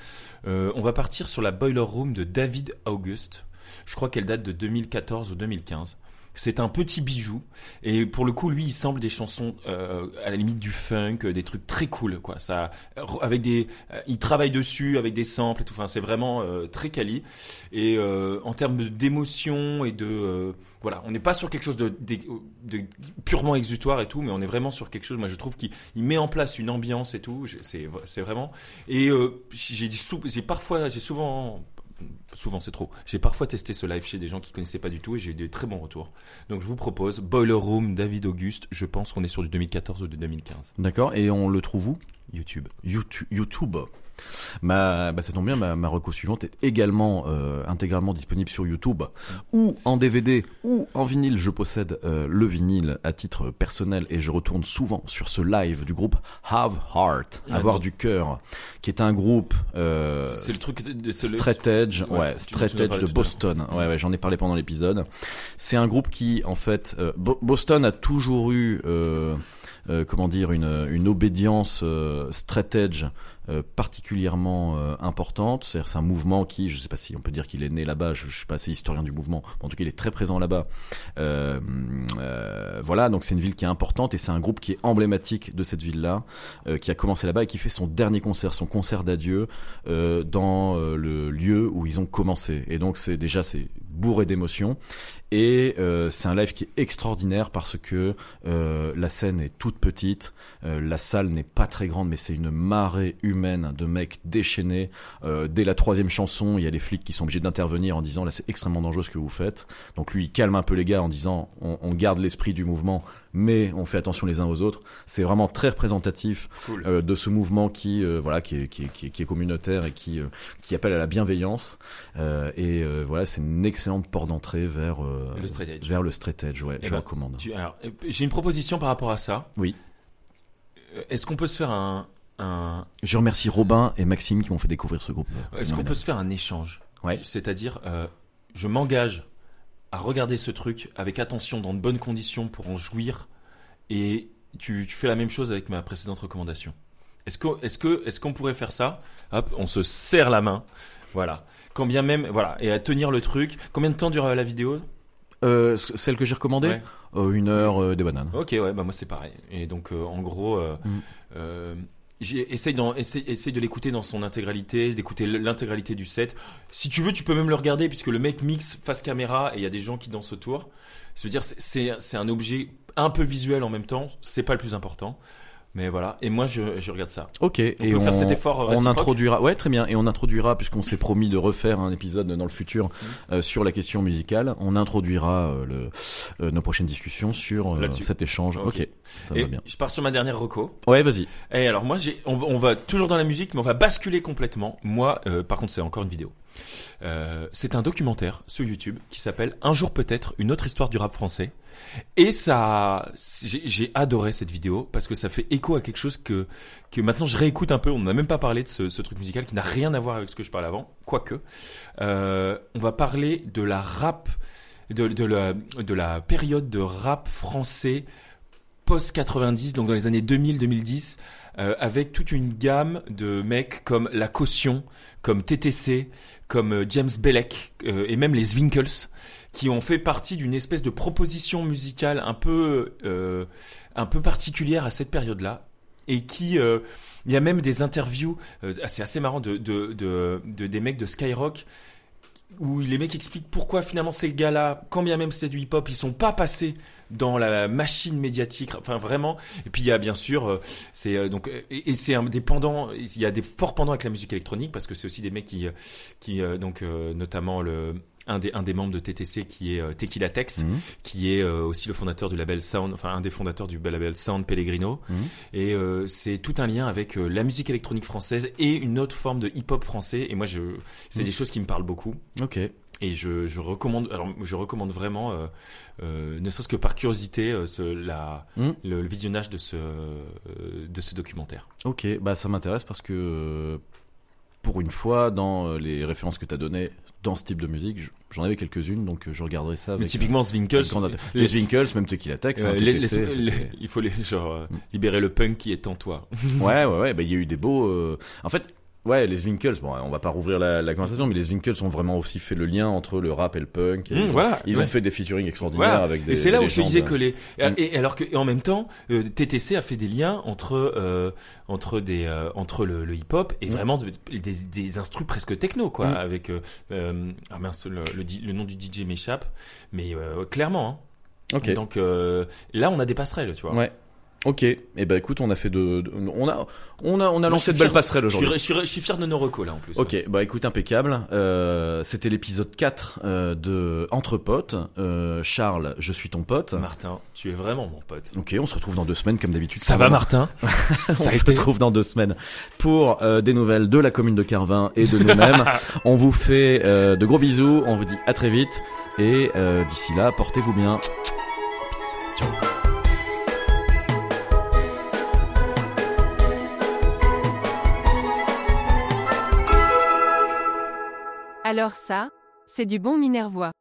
On va partir sur la Boiler Room de David August. Je crois qu'elle date de 2014 ou 2015. C'est un petit bijou et pour le coup lui il sample des chansons à la limite du funk, des trucs très cool quoi. Ça avec des il travaille dessus avec des samples et tout. Enfin c'est vraiment très quali et en termes d'émotion et de voilà, on n'est pas sur quelque chose de purement exutoire et tout, mais on est vraiment sur quelque chose. Moi je trouve qu'il met en place une ambiance et tout. C'est vraiment et souvent c'est trop. J'ai parfois testé ce live chez des gens qui connaissaient pas du tout et j'ai eu de très bons retours. Donc je vous propose Boiler Room, David Auguste. Je pense qu'on est sur du 2014 ou du 2015. D'accord. Et on le trouve où ? YouTube. Ça tombe bien, ma reco suivante est également intégralement disponible sur YouTube ou en DVD ou en vinyle. Je possède le vinyle à titre personnel et je retourne souvent sur ce live du groupe Have Heart, avoir du cœur, qui est un groupe straight edge, straight edge de Boston. Ouais, j'en ai parlé pendant l'épisode. C'est un groupe qui en fait Boston a toujours eu une obédience straight edge particulièrement importante. C'est-à-dire, c'est un mouvement qui, je ne sais pas si on peut dire qu'il est né là-bas, je ne suis pas assez historien du mouvement, mais en tout cas il est très présent là-bas. Donc c'est une ville qui est importante et c'est un groupe qui est emblématique de cette ville-là, qui a commencé là-bas et qui fait son dernier concert, son concert d'adieu dans le lieu où ils ont commencé. Et donc c'est bourré d'émotions. Et c'est un live qui est extraordinaire parce que la scène est toute petite, la salle n'est pas très grande, mais c'est une marée humaine de mecs déchaînés. Dès la 3e chanson, il y a les flics qui sont obligés d'intervenir en disant là c'est extrêmement dangereux ce que vous faites. Donc lui il calme un peu les gars en disant on garde l'esprit du mouvement, mais on fait attention les uns aux autres. C'est vraiment très représentatif de ce mouvement qui est communautaire et qui appelle à la bienveillance. C'est une excellente porte d'entrée vers le straight edge, je recommande. J'ai une proposition par rapport à ça. Oui. Est-ce qu'on peut se faire un... Je remercie Robin et Maxime qui m'ont fait découvrir ce groupe. Est-ce qu'on peut se faire un échange ? Ouais. C'est-à-dire, je m'engage à regarder ce truc avec attention, dans de bonnes conditions, pour en jouir. Et tu fais la même chose avec ma précédente recommandation. Est-ce qu'on pourrait faire ça ? Hop, on se serre la main. Voilà. Quand bien même, et à tenir le truc. Combien de temps dure la vidéo ? Celle que j'ai recommandée ? Ouais. 1 heure des bananes. Ok, moi c'est pareil. Et donc en gros, essaye de l'écouter dans son intégralité, d'écouter l'intégralité du set. Si tu veux, tu peux même le regarder puisque le mec mixe face caméra et il y a des gens qui dansent autour. Je veux dire, c'est un objet un peu visuel en même temps. C'est pas le plus important. Mais voilà, et moi je regarde ça. Ok, et on faire cet effort réciproque. On introduira, très bien, et on introduira, puisqu'on s'est promis de refaire un épisode dans le futur sur la question musicale, on introduira nos prochaines discussions sur cet échange. Ok, ça va bien. Je pars sur ma dernière reco. Ouais, vas-y. Et alors moi, on va toujours dans la musique, mais on va basculer complètement. Moi, par contre, c'est encore une vidéo. C'est un documentaire sur YouTube qui s'appelle Un jour peut-être, une autre histoire du rap français. Et ça, j'ai adoré cette vidéo parce que ça fait écho à quelque chose que maintenant je réécoute un peu. On n'a même pas parlé de ce truc musical qui n'a rien à voir avec ce que je parlais avant, quoique. On va parler de la rap, de la période de rap français post-90, donc dans les années 2000-2010, avec toute une gamme de mecs comme La Caution, comme TTC, comme James Bellec et même les Zwinkels, qui ont fait partie d'une espèce de proposition musicale un peu particulière à cette période-là, et qui il y a même des interviews, c'est assez marrant, des mecs de Skyrock, où les mecs expliquent pourquoi finalement ces gars-là, quand bien même c'était du hip-hop, ils sont pas passés dans la machine médiatique, enfin vraiment. Et puis il y a bien sûr, c'est un des pendants. Il y a des forts pendants avec la musique électronique parce que c'est aussi des mecs qui notamment un des membres de TTC qui est Tequila Tex, qui est aussi le fondateur du label Sound, enfin un des fondateurs du label Sound Pellegrino. Et c'est tout un lien avec la musique électronique française et une autre forme de hip-hop français. Et moi, c'est des choses qui me parlent beaucoup. Ok. Et je recommande vraiment, ne serait-ce que par curiosité, le visionnage de ce documentaire. Ok, ça m'intéresse parce que pour une fois, dans les références que tu as données dans ce type de musique, j'en avais quelques-unes, donc je regarderai ça. Mais typiquement Zwinkels, les Zwinkels, même Tequila Tex, il faut libérer le punk qui est en toi. Il y a eu des beaux. En fait. Ouais, les Zwinkels, on va pas rouvrir la conversation, mais les Zwinkels ont vraiment aussi fait le lien entre le rap et le punk. Et ils ont fait des featuring extraordinaires avec des. Et c'est là où je te disais que en même temps, TTC a fait des liens entre le hip hop et vraiment des instrus presque techno, quoi. Avec le nom du DJ m'échappe, mais clairement. Hein. Ok. Donc là, on a des passerelles, tu vois. Ouais. Ok, et eh ben écoute, on a fait on a lancé de belles passerelles aujourd'hui. Je suis fier de nos recos là en plus. Ok, ouais. Bah écoute, impeccable. C'était l'épisode 4 de Entre potes. Charles, je suis ton pote. Martin, tu es vraiment mon pote. Ok, on se retrouve dans 2 semaines comme d'habitude. Ça va Martin. On se retrouve dans 2 semaines pour des nouvelles de la commune de Carvin et de nous-mêmes. On vous fait de gros bisous, on vous dit à très vite et d'ici là, portez-vous bien. Bisous, ciao. Alors ça, c'est du bon Minervois.